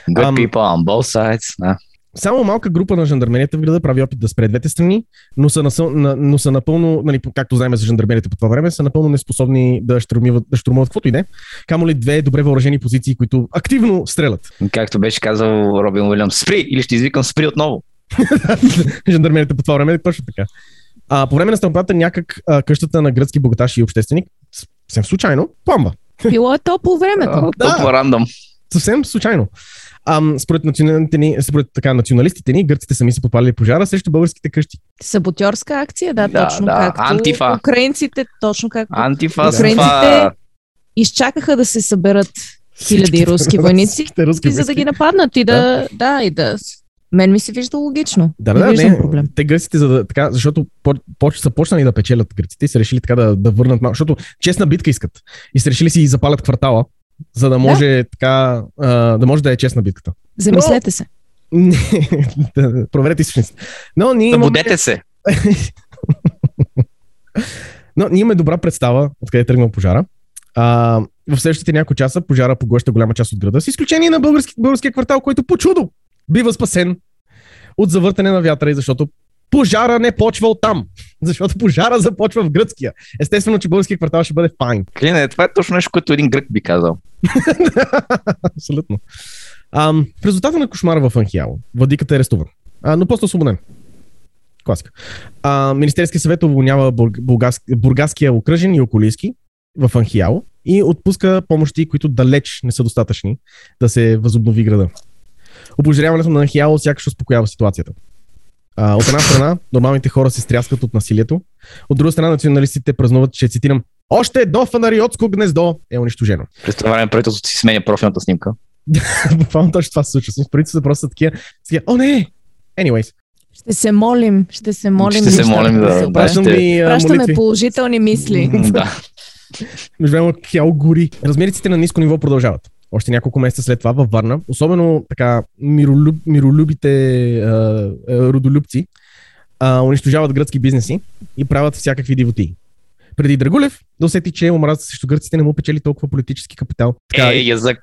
Good um, people on both sides. No. Само малка група на жандармерията в града прави опит да спре двете страни, но са, насъл, на, но са напълно, нали, както знаем за жандармерията по това време, са напълно неспособни да штурмуват, да штурмуват каквото и да е. Камо ли две добре въоръжени позиции, които активно стрелят. Както беше казал Робин Уилямс, спри или ще извикам спри отново. Жандармерията по това време е точно така. А, по време на стълбата някак а, къщата на гръцки богаташ и общественик съвсем случайно пламва. Било е топло времето. Топло рандом. Съвсем случайно. Ам, според националните ни, според така, националистите ни, гърците сами са попалили пожара срещу българските къщи. Саботьорска акция, да, да точно да. Както Антифа. Украинците, точно както Антифа, украинците изчакаха да се съберат хиляди руски войници, руски за да ги нападнат и да, да. да, и да... Мен ми се вижда логично. Да, не да, виждам не, проблем. Те гърците, за да, така, защото по, по, са почнали да печелят гърците и са решили така да, да върнат малко, защото честна битка искат. И са решили си и запалят квартала, за да може да, така, а, да, може да е честна битката. Замислете Но... се. да, проверете източниците. Събудете имаме... се. Но ние имаме добра представа откъде е тръгнал пожара. А, в следващите няколко часа пожара поглъща голяма част от града, с изключение на български, българския квартал, който по чудо бива спасен от завъртане на вятъра и защото пожара не почва от там. Защото пожара започва в гръцкия. Естествено, че българския квартал ще бъде файн. Клина, това е точно нещо, което един грък би казал. Абсолютно. Ам, в резултата на кошмара в Анхиало, владикът е арестуван, а, но просто освободен. Класика. А, Министерския съвет уволнява бургас, бургаския окръжен и околийски в Анхиало и отпуска помощи, които далеч не са достатъчни да се възобнови града. Обожаряването на Анхиало сякаш успокоява ситуацията. А, от една страна, нормалните хора се стряскат от насилието. От друга страна, националистите празнуват, че цитирам, още едно фанариотско гнездо е унищожено. През това време правителството си сменя профилната снимка. Буквално точно това се случва. Правителството просто са такива, такива, о не! Anyways. Ще се молим, ще се молим. Ще се молим, да. да Пращам да, ви, ще... Пращаме положителни мисли. Да. Между време, Анхиало гори. Размериците на ниско ниво продължават. Още няколко месеца след това във Варна, особено така миролюб, миролюбите а, родолюбци а, унищожават гръцки бизнеси и правят всякакви дивотии. Преди Драгулев да усети, че омразата срещу гърците не му печели толкова политически капитал. Така, е, язък!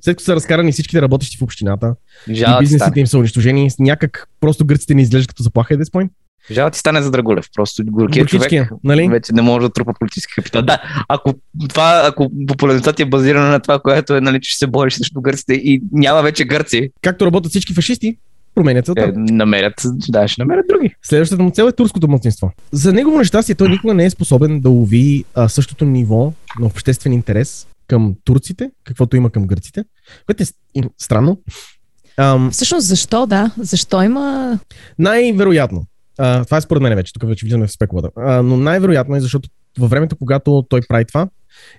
След като са разкарани всичките работещи в общината, Жалът и бизнесите им са унищожени, някак просто гърците не изглеждат като заплаха at this point. Жалът ти стане за Драгулев, просто горкият човек, нали? Вече не може да трупа политически капитал. Да, ако, това, ако популярността ти е базирана на това, което е, нали, че ще се бориш срещу гърците и няма вече гърци. Както работят всички фашисти, променят се. Е, намерят, да, ще намерят други. Следващата му цел е турското малцинство. За негово нещастие той никога не е способен да лови а, същото ниво на обществен интерес към турците, каквото има към гърците, което е странно. Ам... Всъщност защо, да? Защо има... Най-вероятно. Uh, това е според мен вече, тук вече влизаме в спекулата. Uh, но най-вероятно е, защото във времето, когато той прави това,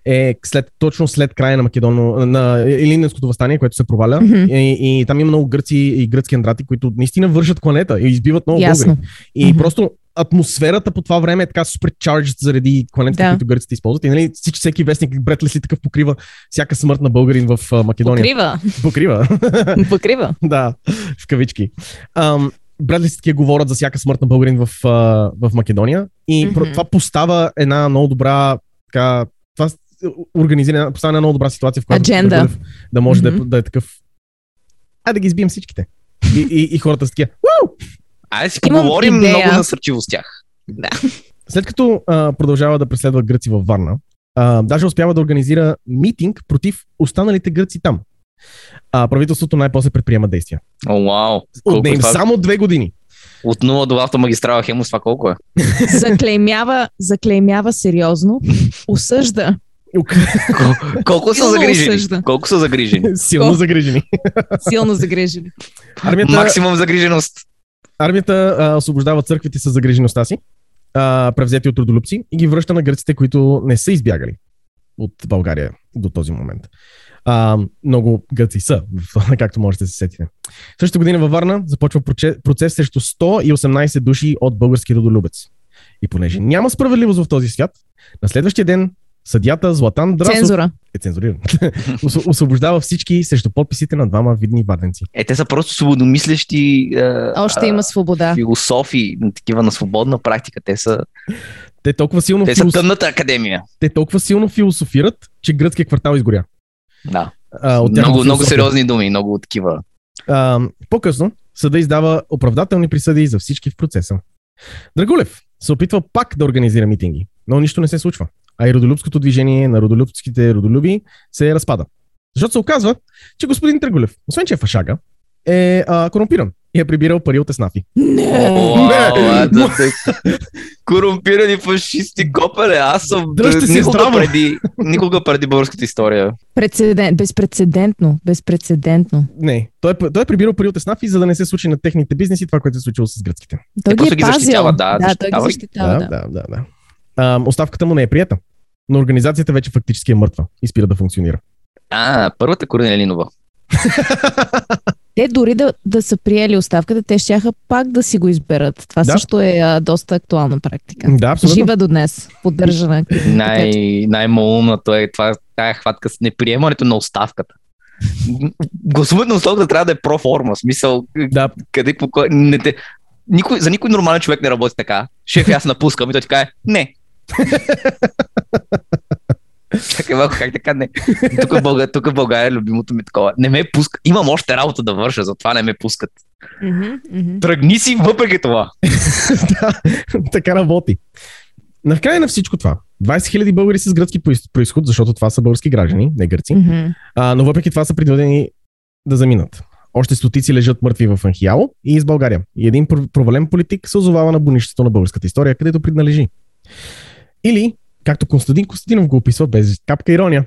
е след, точно след края на Македоно, на Илинденското въстание, което се проваля, mm-hmm. и, и там има много гърци и гръцки андрати, които наистина вършат кланета и избиват много Ясно. българи. И mm-hmm. просто атмосферата по това време е така суперчарджд заради кланетите, да. които гърците използват. И нали, всеки вестник Бретлесли такъв покрива всяка смърт на българин в Македония. Покрива. Покрива. Покрива. Да, в кавички. Um, Бретлистите говорят за всяка смърт на българин в, в Македония и mm-hmm. това поставя една много добра така, това организира, поставя една много добра ситуация, в която Драгулев, да може mm-hmm. да, е, да е такъв а да ги избием всичките и, и, и хората са такива уау! Айде си поговорим много насърчиво с тях. Да. След като а, продължава да преследва гърци във Варна, а, даже успява да организира митинг против останалите гърци там. А, правителството най-после предприема действия. О, oh, вау! Wow. Е това... Само две години. От нула до автомагистрала Хемус, това колко е? заклеймява, заклеймява сериозно, осъжда. Кол- колко, са загрижени? колко са загрижени? Силно Кол... загрижени. Силно загрижени. Армията... Максимум загриженост. Армията а, освобождава църквите с загрижеността си, а, превзети от родолюбци и ги връща на гърците, които не са избягали от България до този момент. А, много гърци са, както можете да се сетите. Същата година във Варна започва процес срещу сто и осемнайсет души от български родолюбец. И понеже няма справедливост в този свят, на следващия ден съдията Златан Драсов Цензура. е цензуриран. Освобождава всички срещу подписите на двама видни варненци. Е, те са просто свободомислещи е, Още има свобода. Философи, такива на свободна практика. Те са... Те толкова силно... Те са философ... тъмната академия. Те толкова силно философират, че гръцкият квартал изгоря. Да. А, от много, много сериозни думи, много такива. А, по-късно съда издава оправдателни присъди за всички в процеса. Драгулев се опитва пак да организира митинги, но нищо не се случва. А и родолюбското движение на родолюбските родолюби се разпада. Защото се оказва, че господин Драгулев, освен че е фашага, е а, корумпиран и е прибирал пари от еснафи. Не! Да корумпирани фашисти, копеле, аз съм никога преди, никога преди българската история. Прецедент, безпрецедентно, безпрецедентно. Не, той, той е прибирал пари от еснафи, за да не се случи на техните бизнеси това, което се случило с гръцките. Той ги е ги защитява, да, да, защитава. Той ги защитава, да. да, да, да. А, оставката му не е прията, но организацията вече фактически е мъртва и спира да функционира. А, първата Корнелинова. Те дори да, да са приели оставката, те щяха пак да си го изберат. Това да. също е а, доста актуална практика. Да, абсолютно. Жива до днес, поддържана. Най, най-малумното е това, тая хватка с неприемането на оставката. Гласуването на оставката трябва да е проформа. Смисъл, да. къде по кой... Не, те... никой, за никой нормален човек не работи така. Шеф, аз напускам и той ти каже, не. Чакай малко, как така не. Тук в България, тук в България любимото ми такова. Не ме пуска. Имам още работа да върша, затова не ме пускат. Mm-hmm, mm-hmm. Тръгни си въпреки това. Да, така работи. Накрая на всичко това, двайсет хиляди българи с гръцки произход, защото това са български граждани, не гърци, mm-hmm. а, но въпреки това са принудени да заминат. Още стотици лежат мъртви в Анхиало и из България. И един провален политик се озовава на бунището на българската история, където принадлежи. Или както Костадин Костадинов го описва без капка ирония.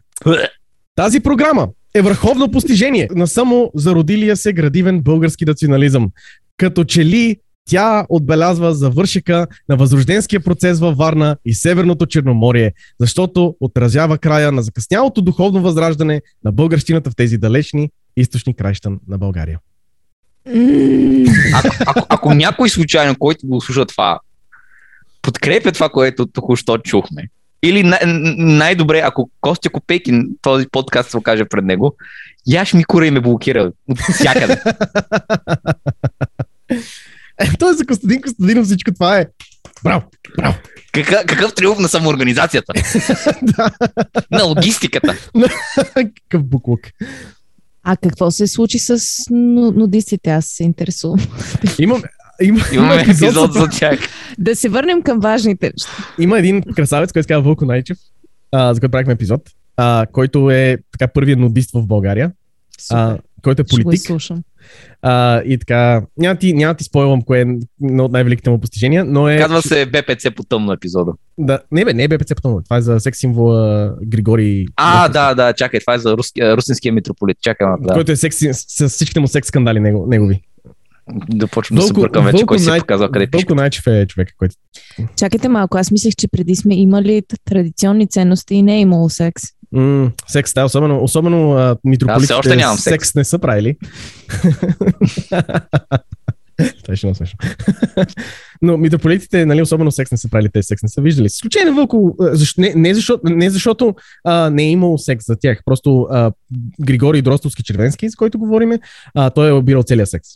Тази програма е върховно постижение на само зародилия се градивен български национализъм. Като че ли тя отбелязва завършека на възрожденския процес във Варна и Северното Черноморие, защото отразява края на закъснялото духовно възраждане на българщината в тези далечни източни краища на България. Ако, ако, ако някой случайно, който го слуша това, подкрепя това, което току-що чухме. Или най- най-добре, ако Костя Копейкин този подкаст се окаже пред него, яш ми кура и ме блокира от всякъде. Той за Костадин Костадинов всичко това е. Браво, браво. Какъв, какъв триумф на самоорганизацията? На логистиката. Какъв буклук. А какво се случи с нудистите? Аз се интересувам. Имам... Има, Имаме епизод, епизод за тях. Да се върнем към важните неща. Има един красавец, който се казва Вълчо Найчев, а, за който правихме епизод, а, който е така първият нудист в България, а, който е политик. А, и така, няма ти, няма ти спойлвам кое е едно от най-великите му постижения, но е... Казва се Б П Ц по тъмно епизода. Да, не бе, не е Б П Ц по тъмно, това е за секс символа Григори... А, Дростовски. да, да, чакай, това е за руски, русинския митрополит, чакай. Да. Който е секс, с всичките му секс скандали негови. Да почвам да се бъркам вече, кой си най... показва къде пишка. Вълко Найчев е човека, който... Чакайте малко, аз мислех, че преди сме имали традиционни ценности и не е имало секс. М, секс, да, особено, особено а, митрополитите да, секс. секс не са правили. Това е ще много смешно. Но митрополитите, нали, особено секс не са правили, те секс не са виждали. Случайно Вълко, защ... не, не, защо... не защото а, не е имало секс за тях, просто а, Григори Дростовски Червенски, за който говориме, а, той е обирал целия секс.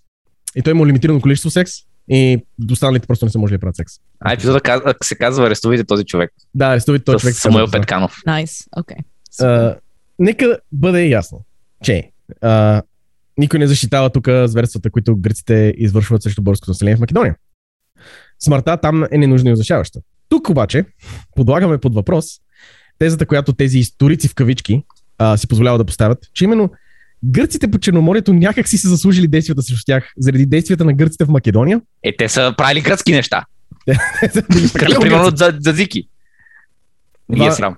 И той има лимитирано количество секс и останалите просто не са можели да правят секс. А епизода се казва "Арестувайте този човек". Да, "Арестувайте този човек". Самуил Петканов. Найс, окей. Нека бъде ясно, че uh, никой не защитава тук зверствата, които гръците извършват срещу българското население в Македония. Смъртта там е ненужна и означаваща. Тук обаче подлагаме под въпрос тезата, която тези историци в кавички uh, си позволяват да поставят, че именно гърците по Черноморието някак си са заслужили действията срещу тях заради действията на гърците в Македония. Е, те са правили гръцки неща. Примерно дзадзики. Не ги е срам.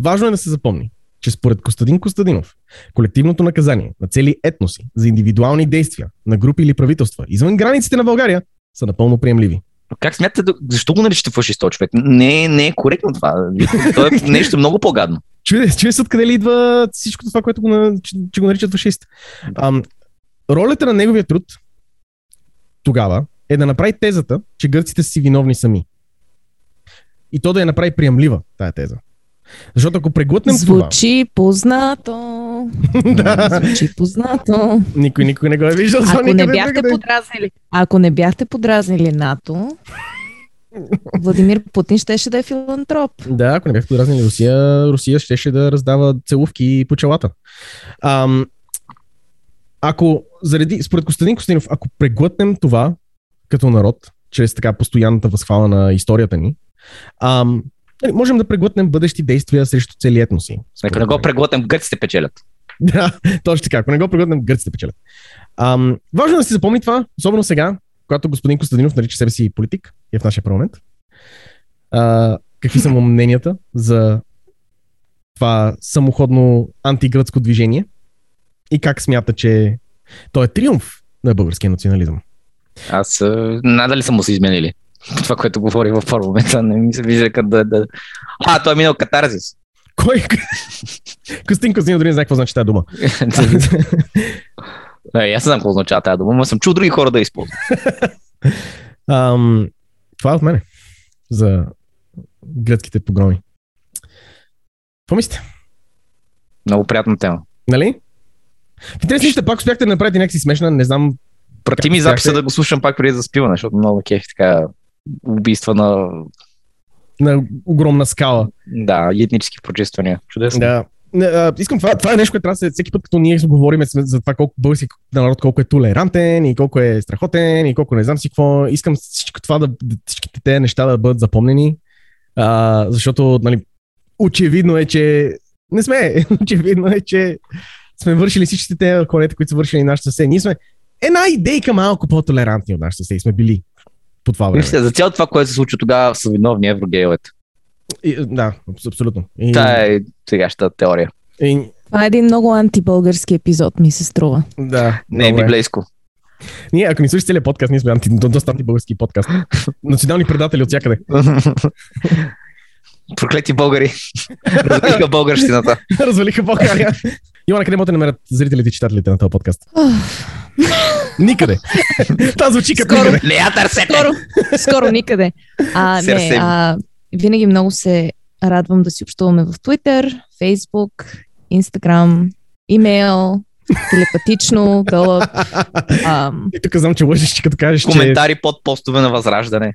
Важно е да се запомни, че според Костадин Костадинов, колективното наказание на цели етноси за индивидуални действия на групи или правителства извън границите на България са напълно приемливи. Как смятате, защо го наричате фашист този човек? Не, не е коректно това. То е нещо много по-гадно. Чуде, чуде се откъде ли идва всичко това, което го, че, че го наричат фашист. Ам, ролята на неговия труд тогава е да направи тезата, че гърците си виновни сами. И то да я направи приемлива, тая теза. Защото ако преглътнем това... Звучи познато. Да. Звучи познато. Никой, никой не го е виждал. Ако не бяхте подразнили, ако не бяхте подразнили НАТО... Владимир Путин щеше да е филантроп. Да, ако не бяха подразнили Русия, Русия щеше да раздава целувки по челата. Ам, ако заради, според Костадин Костадинов, ако преглътнем това като народ, чрез така постоянната възхвала на историята ни, ам, можем да преглътнем бъдещи действия срещу цели етноси. Ако не го преглътнем, гърците печелят. Да, точно така. Ако не го преглътнем, гърците печелят. Ам, важно да си запомни това, особено сега, когато господин Костадинов нарича себе си политик и е в нашия парламент. А, какви са му мненията за това самоходно антигръцко движение и как смята, че той е триумф на българския национализъм? Аз надали са му се изменили. Това, което говори в парламента, не ми се вижда като да, да... А, той е минал катарзис. Кой? Костин Костадинов дори не знае какво значи тази дума. Не, аз не знам какво означава тази дума, но съм чул други хора да я използват. Ам, това е от мене за гръцките погроми. Какво мислите? Много приятна тема. Нали? В интересни ще пак успяхте да направите някакси смешна, не знам... Прати ми записа да го слушам пак преди да заспиване, защото много кеф така убийства на... На огромна скала. Да, етнически прочиствания. Чудесно. Да. Искам, това, това е нещо, което трябва да се всеки път, като ние говорим за това колко български народ, колко е толерантен и колко е страхотен и колко не знам си какво. Искам всичко това да, всичките те неща да бъдат запомнени, а, защото нали, очевидно е, че не сме, очевидно е, че сме вършили всичките те хората, които са вършили нашите съседи. Ние сме една идейка малко по-толерантни от нашите съседи. Сме били по това време. За цялото това, което се случи тогава, са виновни еврогейлът. И, да, абсолютно. И... Та е сегашната теория. И... Това е един много антибългарски епизод, ми се струва. Да. Не е библейско. Ние, ако ни слушаш целият подкаст, ние сме анти... доста антибългарски подкаст. Национални предатели от всякъде. Проклети българи. Развалиха българщината. Развалиха България. Йоана, къде могат да намерят зрителите и читателите на този подкаст? Никъде. Та звучи като никъде. Не я търсете. Скоро, скоро никъде. А, не, а... Винаги много се радвам да си общуваме в Twitter, Facebook, Instagram, имейл, телепатично, дълъг. Ам... И тук знам, че лъжиш, че като кажеш, коментари че... Коментари под постове на Възраждане.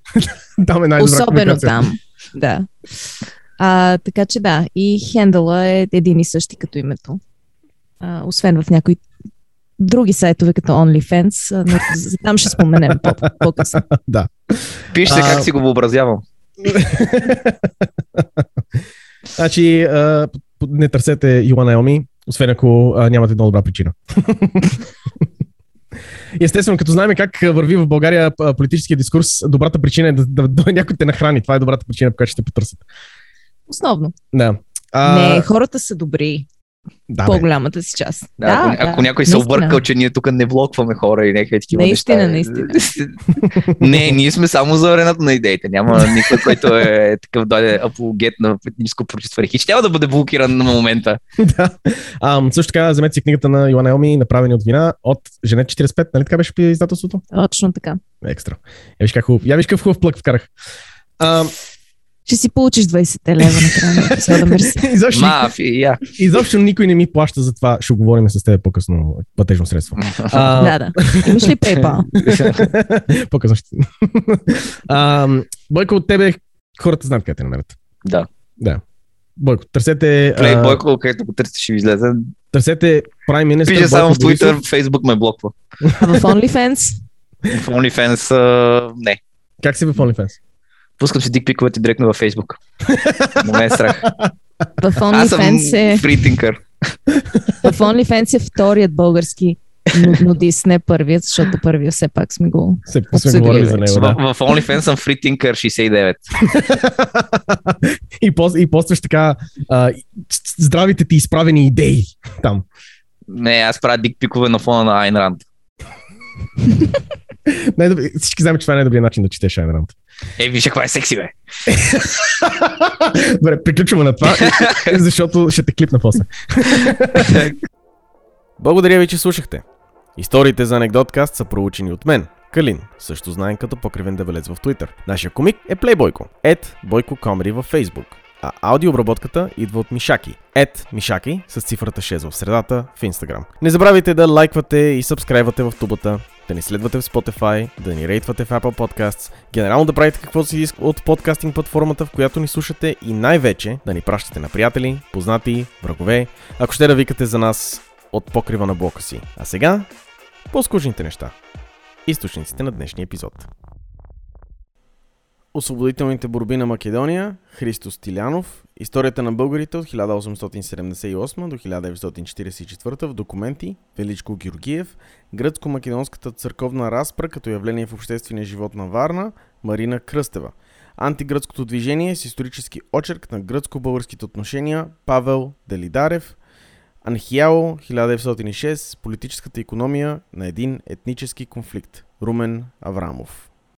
Там е най-добра особено там, да. А, така че да, и хендъла е един и същи като името. А, освен в някои други сайтове, като OnlyFans, но там ще споменем по-късно. Да. Пишете а... как си го въобразявам. Значи, а, не търсете Йоанна Елми, освен ако а, нямате много добра причина. Естествено, като знаем как върви в България политическия дискурс, добрата причина е да, да, да някой те нахрани. Това е добрата причина, по която ще потърсят. Основно. Да. А... Не, хората са добри. Да, по-голямата си част. Да, да, ако, да, ако някой наистина се объркал, че ние тук не блокваме хора и някакви такива неща. Наистина, наистина. Не, ние сме само за арената на идеите. Няма никой, който е такъв дойде апологет на етническо прочистване. Хич трябва да бъде блокиран на момента. Да. А, също така, вземете си книгата на Йоанна Елми, направени от вина от Жене четирийсет и пет. Нали така беше издателството? Точно така. Екстра. Я виж как хубав, я виж как хубав плък вкарах. А, ще си получиш двайсет лева на края на епизода, мерси. Мафия. Изобщо никой не ми плаща за това. Ще говорим с теб по-късно платежно средство. А... Да, да. Имаш ли PayPal? По-късно ще... А, Бойко, от тебе хората знаят къде те намерят. Да. Да. Бойко, търсете... Плейбойко, където го търсите, ще ви излезе. Търсете Prime Minister. Пише само в Twitter, в Facebook ме блоква. А в OnlyFans? В OnlyFans не. Как си в OnlyFans? Пускам си дикпиковете директно във Фейсбук. Не ме е страх. В OnlyFans е... фритинкър. В OnlyFans е вторият български нудист, не първият, защото първия все пак сме го обсъдили. В OnlyFans съм фритинкър шейсет и девет. И, пост, и постваш така а, здравите ти изправени идеи там. Не, аз правя дикпикове на фона на Айн Ранд. Всички знаем, че това е най-добрият начин да четеш Айн Ранд. Е, виж, каква е секси, бе! Добре, приключваме на това, защото ще те клипна после. Благодаря ви, че слушахте. Историите за Анекдоткаст са проучени от мен, Калин, също знаем като Покривен дебелец в Twitter. Нашия комик е Плейбойко, at Бойко Комери във Facebook, а аудиообработката идва от Мишаки, at Мишаки с цифрата шест в средата в Instagram. Не забравяйте да лайквате и сабскрайбвате в тубата, да ни следвате в Spotify, да ни рейтвате в Apple Podcasts, генерално да правите каквото си иска от подкастинг платформата, в която ни слушате и най-вече да ни пращате на приятели, познати, врагове, ако ще да викате за нас от покрива на блока си. А сега, по-скучните неща. Източниците на днешния епизод. Освободителните борби на Македония, Христо Стилянов, историята на българите от хиляда осемстотин седемдесет и осма до хиляда деветстотин четиридесет и четвърта в документи, Величко Георгиев, гръцко-македонската църковна разпра като явление в обществения живот на Варна, Марина Кръстева, Антигръцкото движение с исторически очерк на гръцко-българските отношения, Павел Делидарев, Анхиало, хиляда деветстотин и шеста, политическата икономия на един етнически конфликт, Румен Аврамов.